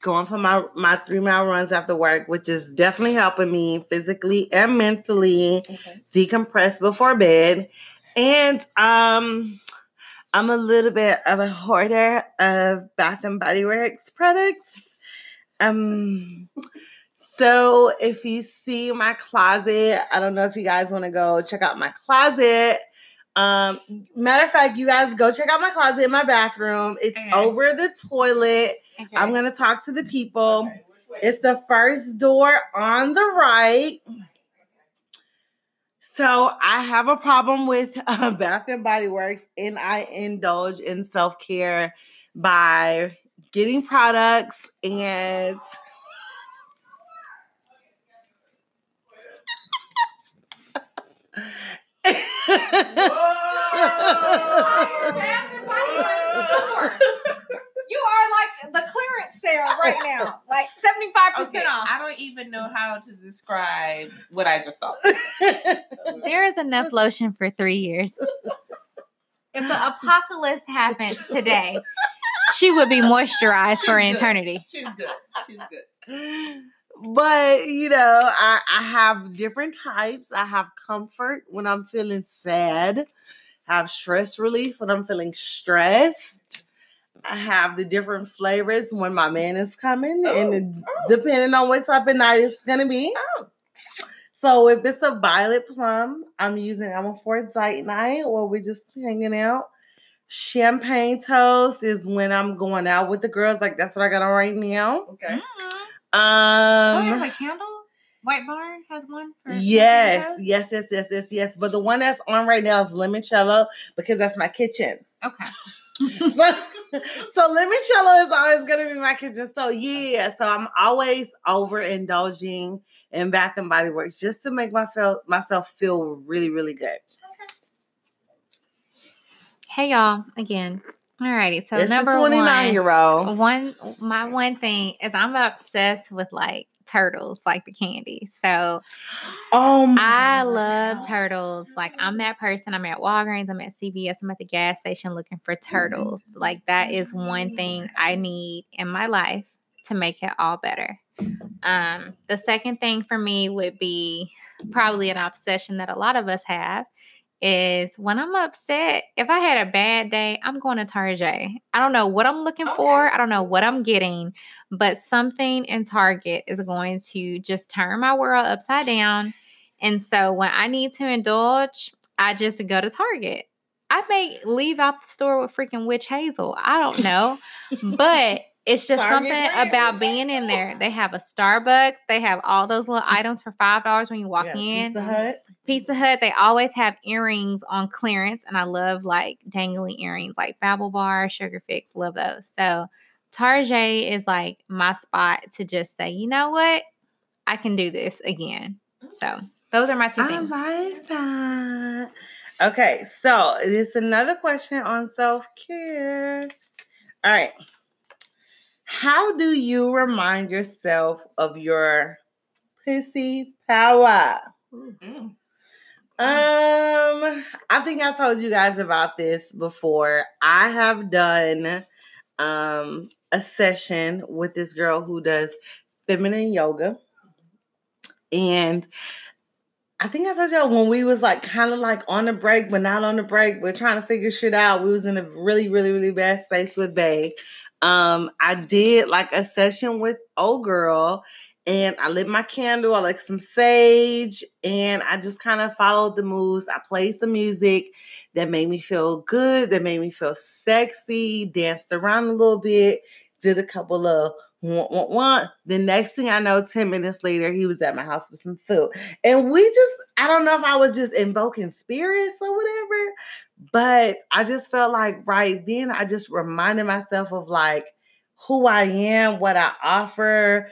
going for my, my three-mile runs after work, which is definitely helping me physically and mentally okay. decompress before bed. And um, I'm a little bit of a hoarder of Bath and Body Works products. Um, so if you see my closet, I don't know if you guys want to go check out my closet. Um, matter of fact, you guys go check out my closet in my bathroom. It's okay. over the toilet. Okay. I'm going to talk to the people. Okay. It's the first door on the right. So I have a problem with uh, Bath and Body Works, and I indulge in self-care by getting products and... You are like the clearance sale right now, like seventy-five percent okay, off. I don't even know how to describe what I just saw. So. There is enough lotion for three years. If the apocalypse happened today, she would be moisturized She's for an good. eternity. She's good. She's good. But, you know, I, I have different types. I have comfort when I'm feeling sad. I have stress relief when I'm feeling stressed. I have the different flavors when my man is coming. Oh, and it, oh. depending on what type of night it's going to be. Oh. So if it's a violet plum, I'm using I'm a fourth date night or we're just hanging out. Champagne toast is when I'm going out with the girls. Like, that's what I got on right now. Okay. Mm-hmm. Um, oh, there's a candle? White Barn has one? For yes, yes, yes, yes, yes, yes. But the one that's on right now is Limoncello because that's my kitchen. Okay. so, so Limoncello is always going to be my kitchen. So, yeah. So, I'm always overindulging in Bath and Body Works just to make my feel, myself feel really, really good. Okay. Hey, y'all. Again. Alrighty, so it's number one, twenty-nine-year-old. One, my one thing is I'm obsessed with like turtles, like the candy. So, oh, my I love God. turtles. Like I'm that person. I'm at Walgreens. I'm at C V S. I'm at the gas station looking for turtles. Like that is one thing I need in my life to make it all better. Um, the second thing for me would be probably an obsession that a lot of us have. Is when I'm upset, if I had a bad day, I'm going to Tarjay. I don't know what I'm looking okay. for. I don't know what I'm getting. But something in Target is going to just turn my world upside down. And so when I need to indulge, I just go to Target. I may leave out the store with freaking witch hazel. I don't know. But it's just Target something brand. about being in there. They have a Starbucks. They have all those little items for five dollars when you walk yeah, in. Pizza Hut. Pizza Hut. They always have earrings on clearance. And I love like dangly earrings like Babble Bar, Sugar Fix. Love those. So Tarjay is like my spot to just say, you know what? I can do this again. So those are my two I things. I like that. Okay. So it's another question on self-care. All right. How do you remind yourself of your pussy power? Mm-hmm. Um, I think I told you guys about this before. I have done um, a session with this girl who does feminine yoga. And I think I told y'all when we was like kind of like on the break, but not on the break. We're trying to figure shit out. We was in a really, really, really bad space with Bae. Um, I did like a session with old girl and I lit my candle. I lit some sage and I just kind of followed the moves. I played some music that made me feel good, that made me feel sexy, danced around a little bit, did a couple of want, want, want. The next thing I know, ten minutes later, he was at my house with some food. And we just, I don't know if I was just invoking spirits or whatever, but I just felt like right then I just reminded myself of like who I am, what I offer,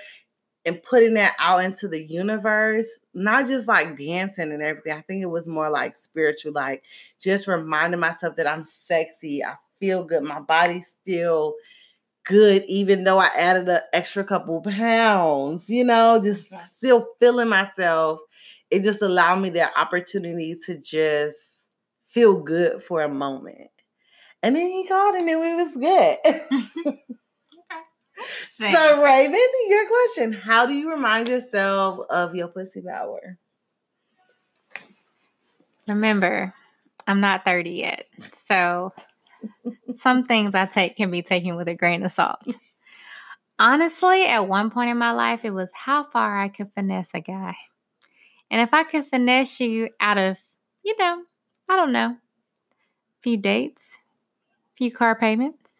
and putting that out into the universe, not just like dancing and everything. I think it was more like spiritual, like just reminding myself that I'm sexy. I feel good. My body's still good, even though I added an extra couple pounds, you know, just yeah. still feeling myself. It just allowed me the opportunity to just feel good for a moment. And then he called and then we was good. Okay. So Raven, your question, how do you remind yourself of your pussy power? Remember, I'm not thirty yet. So some things I take can be taken with a grain of salt. Honestly, at one point in my life, it was how far I could finesse a guy. And if I could finesse you out of, you know, I don't know, few dates, few car payments,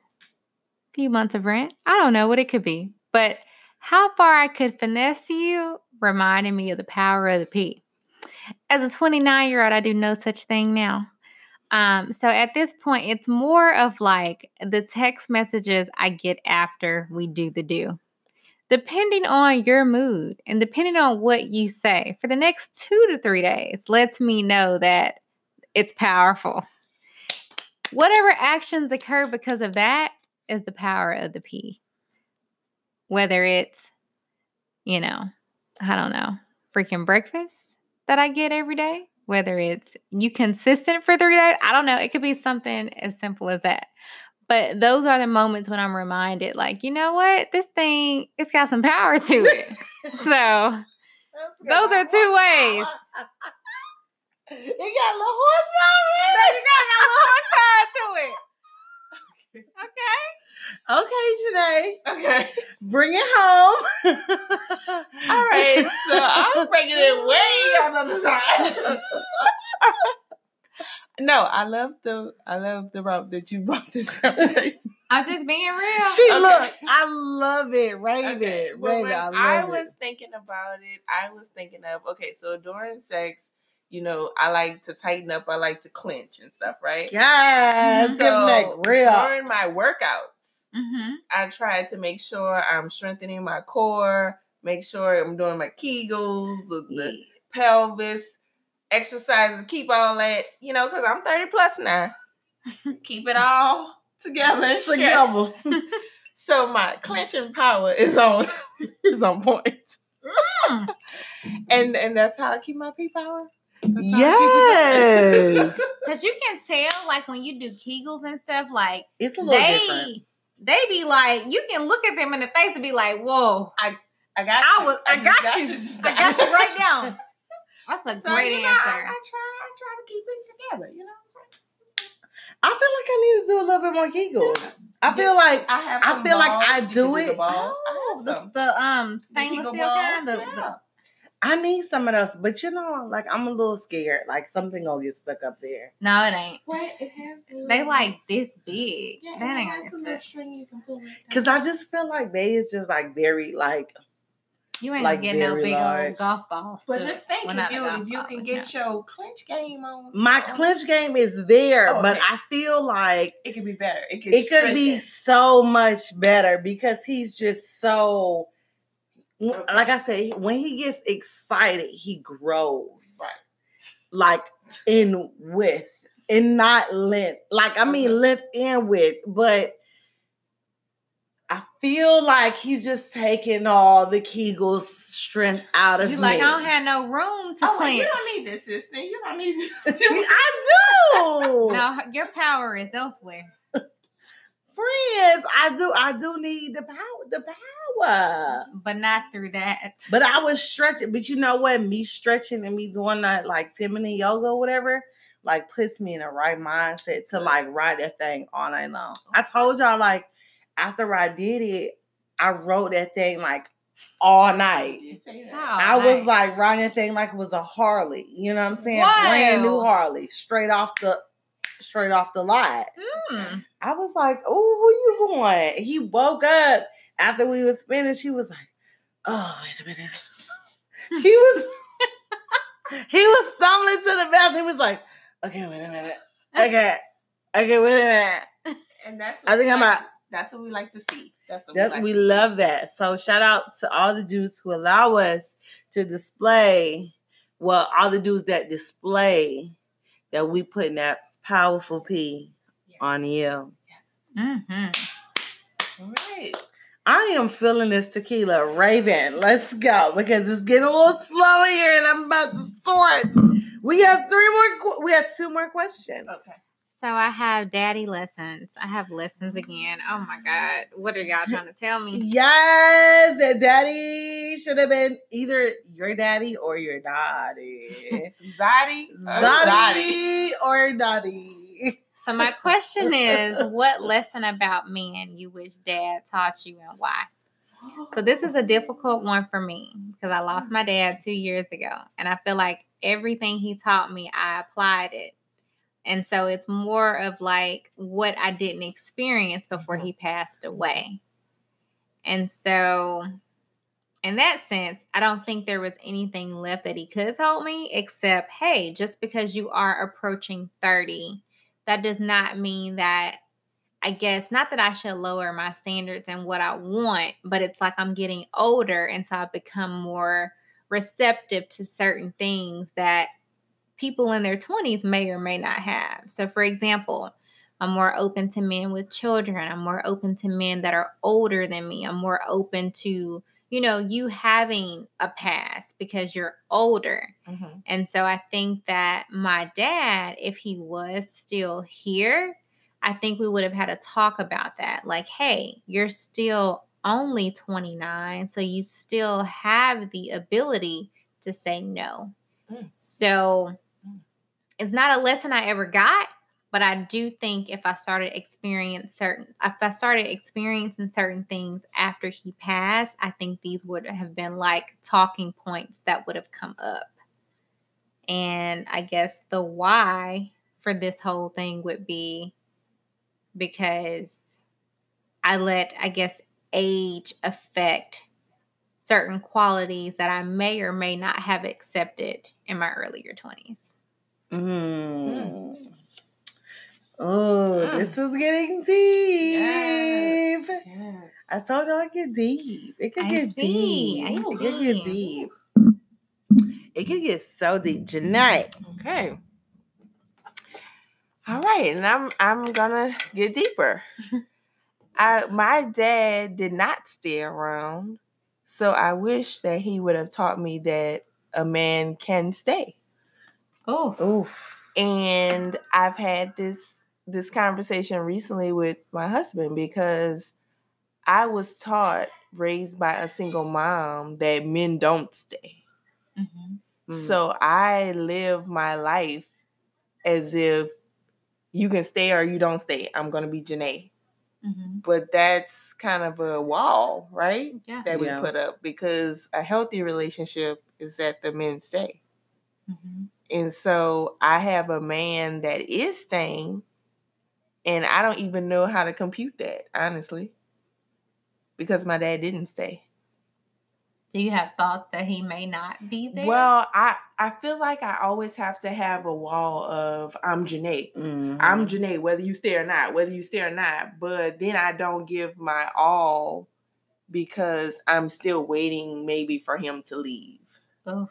few months of rent. I don't know what it could be. But how far I could finesse you reminded me of the power of the P. As a twenty-nine-year-old, I do no such thing now. Um, so at this point, it's more of like the text messages I get after we do the do. depending on your mood and depending on what you say for the next two to three days lets me know that it's powerful. Whatever actions occur because of that is the power of the P. Whether it's, you know, I don't know, freaking breakfast that I get every day, whether it's you consistent for three days, I don't know. It could be something as simple as that. But those are the moments when I'm reminded, like, you know what? This thing, it's got some power to it. So those are two ways. It got a little horsepower in it. It got a little horsepower to it. Okay. Okay, Janae. Okay. Bring it home. All right. So I'm bringing it way on the other side. No, I love the I love the route that you brought this conversation. I'm just being real. She okay. look, I love it, right? Okay. It, right when I, love I was it. thinking about it. I was thinking of okay, so during sex, you know, I like to tighten up. I like to clench and stuff, right? Yes, so like real. During my workouts, mm-hmm. I try to make sure I'm strengthening my core, make sure I'm doing my Kegels, the, the yeah. pelvis. Exercises, keep all that, you know, because I'm thirty plus now. Keep it all together. Together. So my clenching power is on is on point. Mm. And and that's how I keep my P power. That's yes. Because you can tell, like when you do Kegels and stuff, like it's a little they, different. They be like, you can look at them in the face and be like, whoa, I I got I you. Was I, I got, got you. you I got you right now. That's a so, great you know, answer. I, I try, I try to keep it together, you know. I feel like I need to do a little bit more Kegels. Yes. I feel yes. like I have. I feel balls. like I do, do it. The, oh, the, the um stainless the steel kind. Of, yeah. the... I need some of those, but you know, like I'm a little scared. Like something gonna get stuck up there. No, it ain't. What it has? To they like this big. Yeah, that ain't has some string you can pull. Because I just feel like they is just like very like. You ain't like getting no big large. Old golf balls. But just think well, if you, if you can get no. your clinch game on. My on. Clinch game is there, oh, but okay. I feel like it could be better. It could, it could be so much better because he's just so, okay. like I said, when he gets excited, he grows. Right. Like in width and not length. Like, I mean, okay. length and width, but. I feel like he's just taking all the Kegel's strength out of you. Like, me. I don't have no room to oh, clench. You don't need this, sis. You don't need this. I do. No, your power is elsewhere. Friends, I do. I do need the power. The power, but not through that. But I was stretching. But you know what? Me stretching and me doing that like feminine yoga, or whatever. Like puts me in the right mindset to like ride that thing all night long. I told y'all like. After I did it, I wrote that thing like all night. All I night. was like writing that thing like it was a Harley. You know what I'm saying? Wow. Brand new Harley, straight off the, straight off the lot. Mm. I was like, "Oh, who you going?" He woke up after we was finished. He was like, "Oh, wait a minute." he was, he was stumbling to the bathroom. He was like, "Okay, wait a minute. Okay, okay, wait a minute." And that's. What I think I'm out. That's what we like to see. That's what that, we like We to love see. That. So shout out to all the dudes who allow us to display, well, all the dudes that display that we putting that powerful P yeah. on you. Yeah. Mm-hmm. All right. I am feeling this tequila raving. Let's go because it's getting a little slow here and I'm about to start. We have three more. We have two more questions. Okay. So I have daddy lessons. I have lessons again. Oh, my God. What are y'all trying to tell me? Yes. That daddy should have been either your daddy or your daddy. Zaddy. Zaddy or daddy. So my question is, what lesson about men you wish dad taught you and why? So this is a difficult one for me because I lost my dad two years ago. And I feel like everything he taught me, I applied it. And so it's more of like what I didn't experience before he passed away. And so in that sense, I don't think there was anything left that he could have told me except, hey, just because you are approaching thirty, that does not mean that I guess, not that I should lower my standards and what I want, but it's like I'm getting older, and so I've become more receptive to certain things that people in their twenties may or may not have. So, for example, I'm more open to men with children. I'm more open to men that are older than me. I'm more open to, you know, you having a past because you're older. Mm-hmm. And so I think that my dad, if he was still here, I think we would have had a talk about that. Like, hey, you're still only twenty-nine, so you still have the ability to say no. Mm. So mm. it's not a lesson I ever got, but I do think if I started experience certain, if I started experiencing certain things after he passed, I think these would have been like talking points that would have come up. And I guess the why for this whole thing would be because I let, I guess, age affect certain qualities that I may or may not have accepted in my earlier twenties. Mm. Mm. Oh, mm. This is getting deep. Yes, yes. I told y'all it get deep. It could I get see, deep. I it could get deep. It could get so deep. Jeanette. Okay. All right, and I'm I'm gonna get deeper. I my dad did not stay around, so I wish that he would have taught me that a man can stay. Oh, oof. And I've had this this conversation recently with my husband because I was taught, raised by a single mom, that men don't stay. Mm-hmm. Mm-hmm. So I live my life as if you can stay or you don't stay. I'm going to be Janae. Mm-hmm. But that's kind of a wall, right? Yeah. That we yeah. put up, because a healthy relationship is that the men stay. Mm-hmm. And so I have a man that is staying, and I don't even know how to compute that, honestly, because my dad didn't stay. Do you have thoughts that he may not be there? Well, I, I feel like I always have to have a wall of I'm Janae. Mm-hmm. I'm Janae, whether you stay or not, whether you stay or not. But then I don't give my all because I'm still waiting maybe for him to leave. Oh.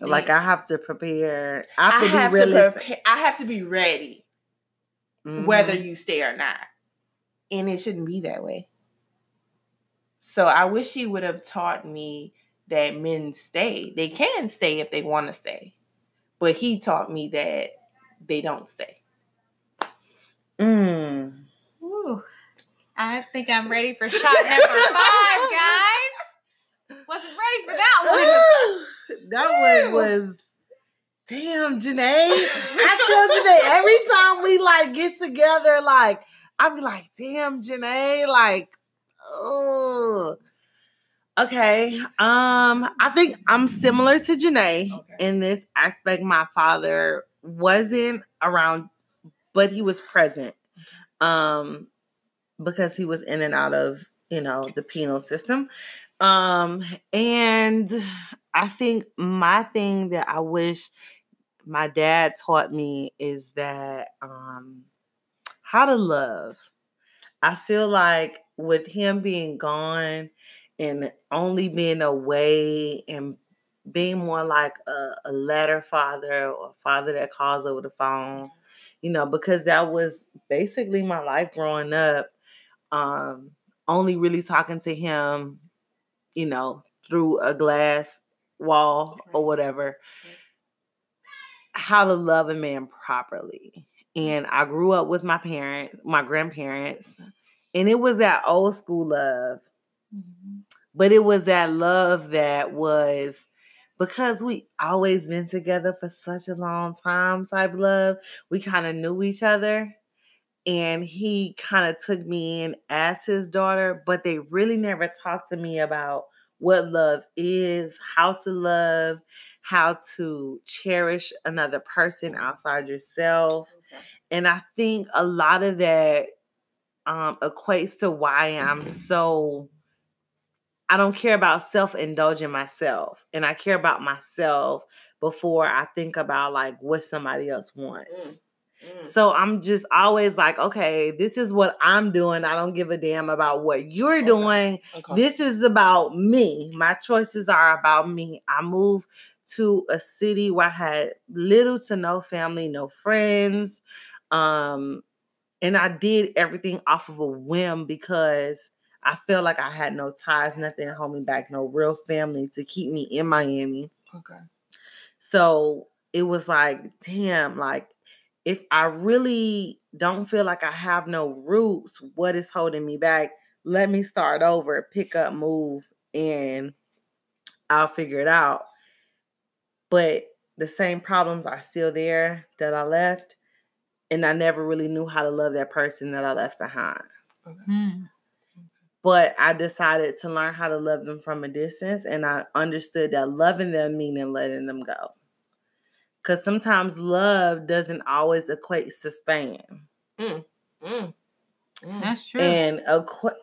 I like I have to prepare. I have to, I be have, to prepare. I have to be ready, mm-hmm. whether you stay or not. And it shouldn't be that way. So I wish he would have taught me that men stay. They can stay if they want to stay. But he taught me that they don't stay. Mm. Ooh. I think I'm ready for shot number five, guys. Wasn't ready for that one. That Ew. One was, damn, Janae. I tell Janae, every time we, like, get together, like, I be like, damn, Janae, like, oh. Okay. Um, I think I'm similar to Janae okay. in this aspect. My father wasn't around, but he was present um, because he was in and out of, you know, the penal system. Um, and I think my thing that I wish my dad taught me is that, um, how to love. I feel like with him being gone and only being away and being more like a, a letter father or father that calls over the phone, you know, because that was basically my life growing up. Um, only really talking to him, you know, through a glass wall or whatever, how to love a man properly. And I grew up with my parents, my grandparents, and it was that old school love. Mm-hmm. But it was that love that was, because we always been together for such a long time type love, we kind of knew each other. And he kind of took me in as his daughter, but they really never talked to me about what love is, how to love, how to cherish another person outside yourself. Okay. And I think a lot of that um, equates to why I'm so, I don't care about self-indulging myself. And I care about myself before I think about like what somebody else wants. Mm. Mm. So I'm just always like, okay, this is what I'm doing. I don't give a damn about what you're doing. Okay. Okay. This is about me. My choices are about me. I moved to a city where I had little to no family, no friends. Um, and I did everything off of a whim because I felt like I had no ties, nothing to hold me back, no real family to keep me in Miami. Okay. So it was like, damn, like, if I really don't feel like I have no roots, what is holding me back? Let me start over, pick up, move, and I'll figure it out. But the same problems are still there that I left, and I never really knew how to love that person that I left behind. Mm-hmm. But I decided to learn how to love them from a distance, and I understood that loving them meaning letting them go. Because sometimes love doesn't always equate sustain. Mm, mm, mm. That's true. And,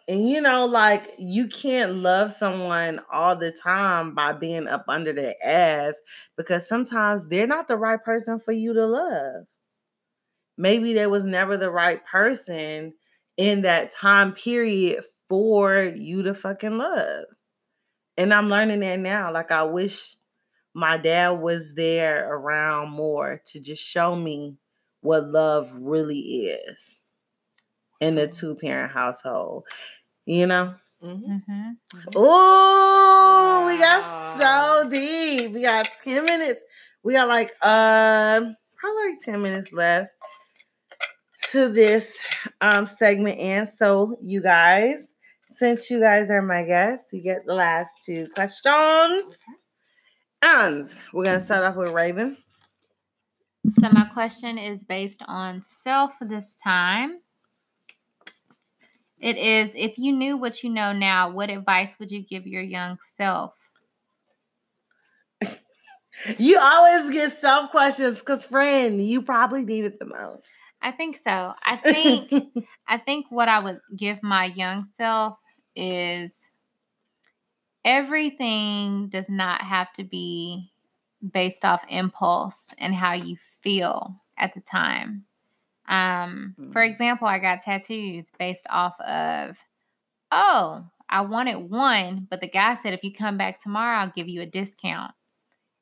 and, you know, like, you can't love someone all the time by being up under their ass, because sometimes they're not the right person for you to love. Maybe they was never the right person in that time period for you to fucking love. And I'm learning that now. Like, I wish my dad was there around more to just show me what love really is in a two-parent household, you know? Mm-hmm. Ooh, wow. We got so deep. We got ten minutes. We got like, uh, probably like ten minutes left to this um, segment. And so you guys, since you guys are my guests, you get the last two questions. Okay. And we're going to start off with Raven. So my question is based on self this time. It is, if you knew what you know now, what advice would you give your young self? You always get self questions because, friend, you probably need it the most. I think so. I think I think what I would give my young self is, everything does not have to be based off impulse and how you feel at the time. Um, mm-hmm. For example, I got tattoos based off of, oh, I wanted one, but the guy said, if you come back tomorrow, I'll give you a discount.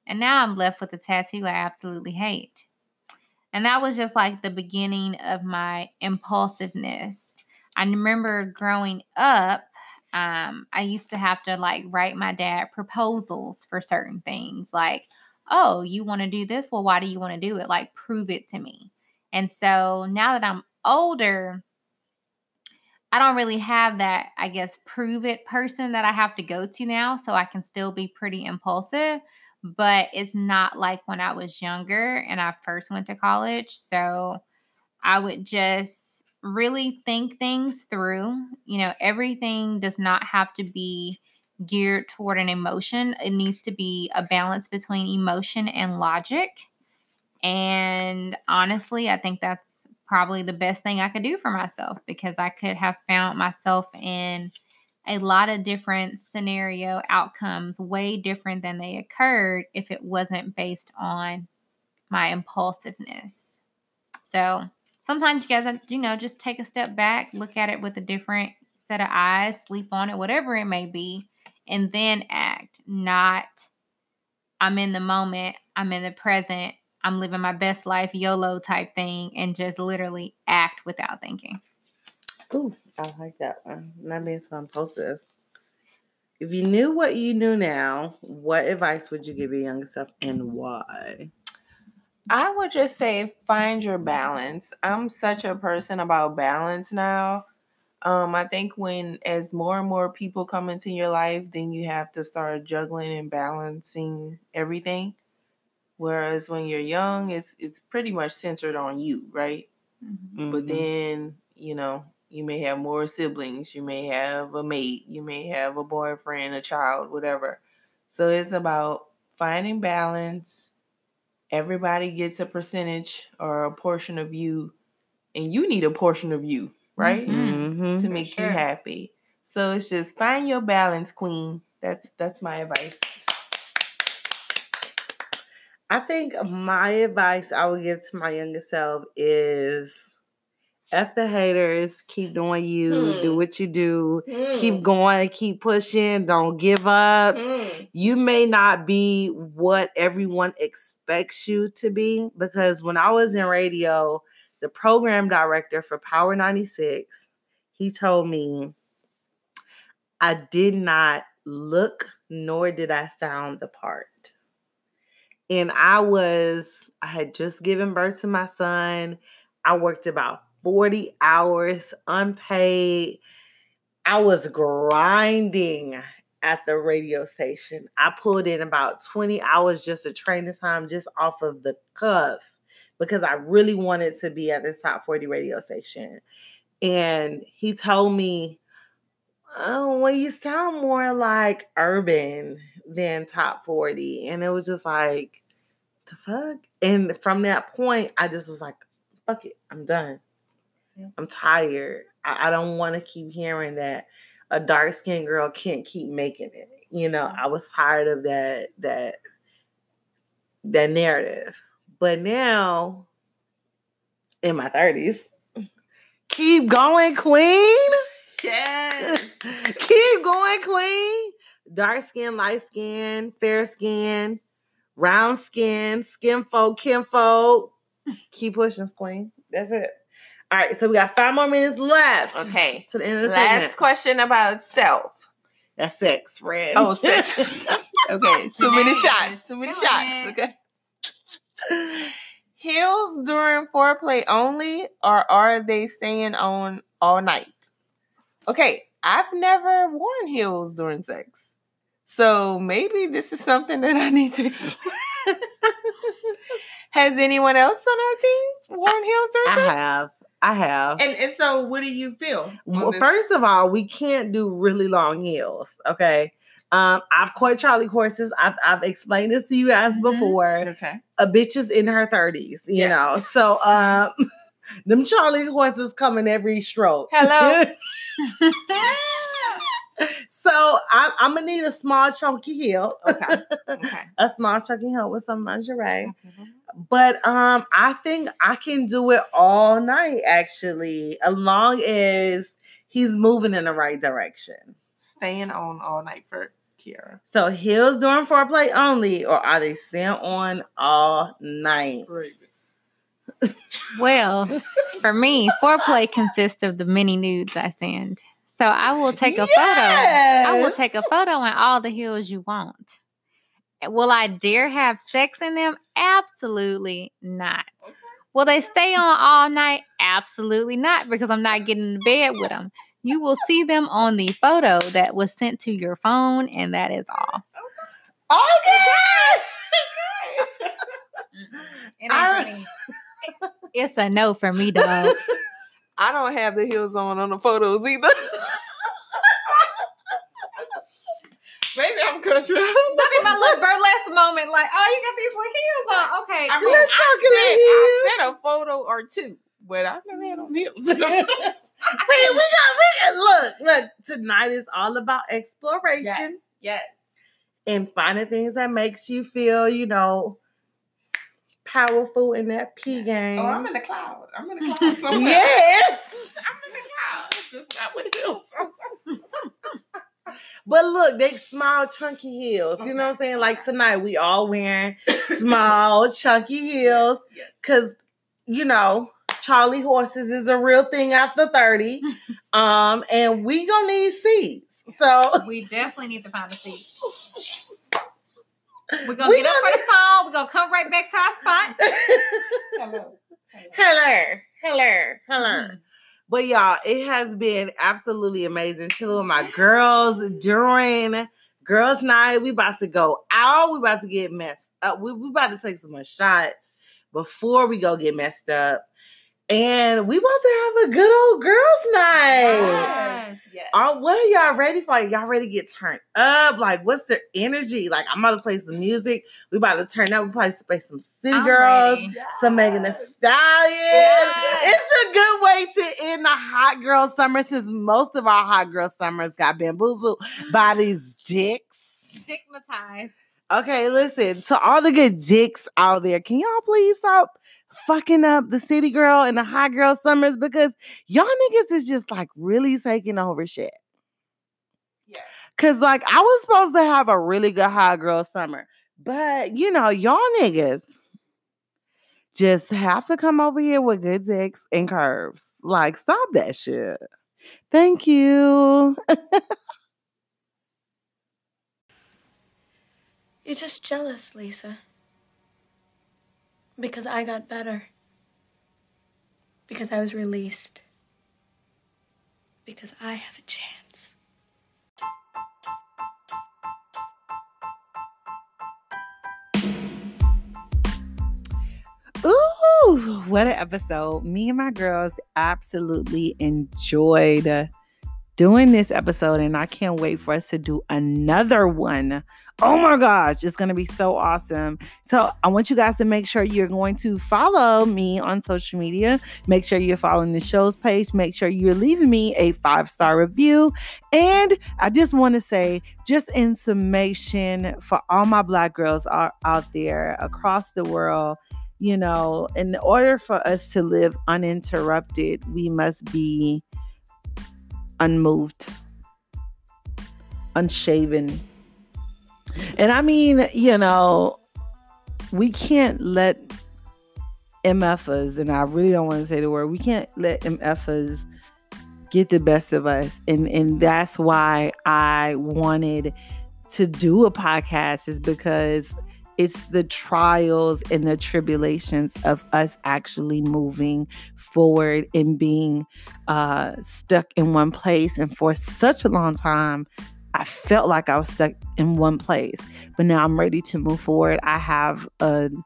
And now I'm left with a tattoo I absolutely hate. And that was just like the beginning of my impulsiveness. I remember growing up, Um, I used to have to like write my dad proposals for certain things, like, oh, you want to do this? Well, why do you want to do it? Like, prove it to me. And so now that I'm older, I don't really have that, I guess, prove it person that I have to go to now. So I can still be pretty impulsive, but it's not like when I was younger and I first went to college. So I would just really think things through. You know, everything does not have to be geared toward an emotion. It needs to be a balance between emotion and logic. And honestly, I think that's probably the best thing I could do for myself, because I could have found myself in a lot of different scenario outcomes, way different than they occurred, if it wasn't based on my impulsiveness. So sometimes you guys, you know, just take a step back, look at it with a different set of eyes, sleep on it, whatever it may be, and then act. Not, I'm in the moment, I'm in the present, I'm living my best life, YOLO type thing, and just literally act without thinking. Ooh, I like that one. Not being so impulsive. If you knew what you knew now, what advice would you give your younger self, and why? I would just say, find your balance. I'm such a person about balance now. Um, I think when as more and more people come into your life, then you have to start juggling and balancing everything. Whereas when you're young, it's it's pretty much centered on you, right? Mm-hmm. But then, you know, you may have more siblings, you may have a mate, you may have a boyfriend, a child, whatever. So it's about finding balance. Everybody gets a percentage or a portion of you, and you need a portion of you, right? Mm-hmm, to make sure you happy. So it's just find your balance, queen. That's that's my advice. I think my advice I would give to my younger self is F the haters, keep doing you, hmm. do what you do, hmm. keep going, keep pushing, don't give up. Hmm. You may not be what everyone expects you to be, because when I was in radio, the program director for Power ninety-six, he told me I did not look nor did I sound the part. And I was, I had just given birth to my son. I worked about forty hours unpaid. I was grinding at the radio station. I pulled in about twenty hours just of training time, just off of the cuff, because I really wanted to be at this top forty radio station. And he told me, oh, well, you sound more like urban than top forty. And it was just like, the fuck? And from that point, I just was like, fuck it, I'm done. I'm tired. I, I don't want to keep hearing that a dark-skinned girl can't keep making it. You know, I was tired of that, that, that narrative. But now, in my thirties, keep going, queen. Yes. Keep going, queen. Dark skin, light skin, fair skin, round skin, skin folk, kin folk. Keep pushing, queen. That's it. All right, so we got five more minutes left. Okay. To the end of the Last segment. question about self. That's sex, friend. Oh, sex. Okay. Too many shots. Too many Come shots. Okay. Heels during foreplay only, or are they staying on all night? Okay, I've never worn heels during sex. So maybe this is something that I need to explore. Has anyone else on our team worn heels during I sex? I have. I have. And, and so what do you feel? Well, first of all, we can't do really long heels, okay? Um, I've caught Charlie horses. I've I've explained this to you guys before. Okay. A bitch is in her thirties, you yes. know. So um, them Charlie horses coming every stroke. Hello. So I'm, I'm gonna need a small chunky heel. Okay. Okay. A small chunky heel with some lingerie. Okay. But um, I think I can do it all night, actually, as long as he's moving in the right direction. Staying on all night for Kiara. So heels during foreplay only, or are they staying on all night? Well, for me, foreplay consists of the many nudes I send. So I will take a yes! photo. I will take a photo and all the heels you want. Will I dare have sex in them? Absolutely not. Will they stay on all night? Absolutely not, because I'm not getting in bed with them. You will see them on the photo that was sent to your phone, and that is all. Okay. Okay. It ain't for me. It's a no for me, dog. I don't have the heels on on the photos either. Maybe I'm country. That'd be my little burlesque moment. Like, oh, you got these little heels on. Okay, I mean, I sent a photo or two, but I've never had on heels. Hey, we got, we got, look, look, tonight is all about exploration. Yes. Yes. And finding things that makes you feel, you know, powerful in that P game. Oh, I'm in the cloud. I'm in the cloud somewhere. Yes. I'm in the cloud. It's just not with heels. But look, they small, chunky heels. You know what I'm saying? Like tonight, we all wearing small, chunky heels. Because, you know, Charlie horses is a real thing after thirty. Um, and we gonna need seats. So we definitely need to find a seat. We're gonna we get gonna up for the phone, we're gonna come right back to our spot. Hello. Hello. Hello. Hello. Hello. Mm-hmm. But y'all, it has been absolutely amazing chilling with my girls during girls' night. We about to go out, we about to get messed up. We we about to take some more shots before we go get messed up. And we about to have a good old girls' night. Yes. Yes. Are, what are y'all ready for? Y'all ready to get turned up? Like, what's the energy? Like, I'm about to play some music. We about to turn up. We probably play some City I'm Girls, yes. some Megan Thee Stallion. Yes. It's a good way to end the hot girl summer, since most of our hot girl summers got bamboozled by these dicks. Stigmatized. Okay, listen, to all the good dicks out there, can y'all please stop fucking up the city girl and the hot girl summers, because y'all niggas is just like really taking over shit. Yeah. Cause like I was supposed to have a really good hot girl summer, but you know, y'all niggas just have to come over here with good dicks and curves. Like, stop that shit. Thank you. You're just jealous, Lisa. Because I got better. Because I was released. Because I have a chance. Ooh, what an episode. Me and my girls absolutely enjoyed doing this episode, and I can't wait for us to do another one. Oh my gosh, it's going to be so awesome. So I want you guys to make sure you're going to follow me on social media. Make sure you're following the show's page. Make sure you're leaving me a five-star review. And I just want to say, just in summation, for all my Black girls are out there across the world, you know, in order for us to live uninterrupted, we must be unmoved, unshaven. And I mean, you know, we can't let M F's, and I really don't want to say the word, we can't let M F's get the best of us. And and that's why I wanted to do a podcast, is because it's the trials and the tribulations of us actually moving forward and being uh, stuck in one place. And for such a long time, I felt like I was stuck in one place, but now I'm ready to move forward. I have an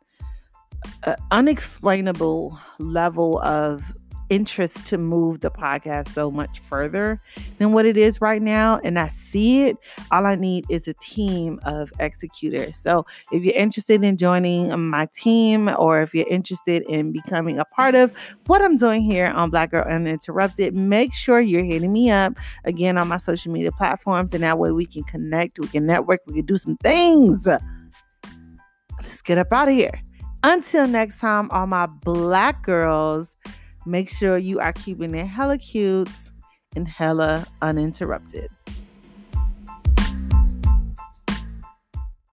unexplainable level of interest to move the podcast so much further than what it is right now, and I see it. All I need is a team of executors. So if you're interested in joining my team, or if you're interested in becoming a part of what I'm doing here on Black Girl Uninterrupted, make sure you're hitting me up again on my social media platforms, and that way we can connect, we can network, we can do some things. Let's get up out of here. Until next time, all my Black girls, make sure you are keeping it hella cute and hella uninterrupted.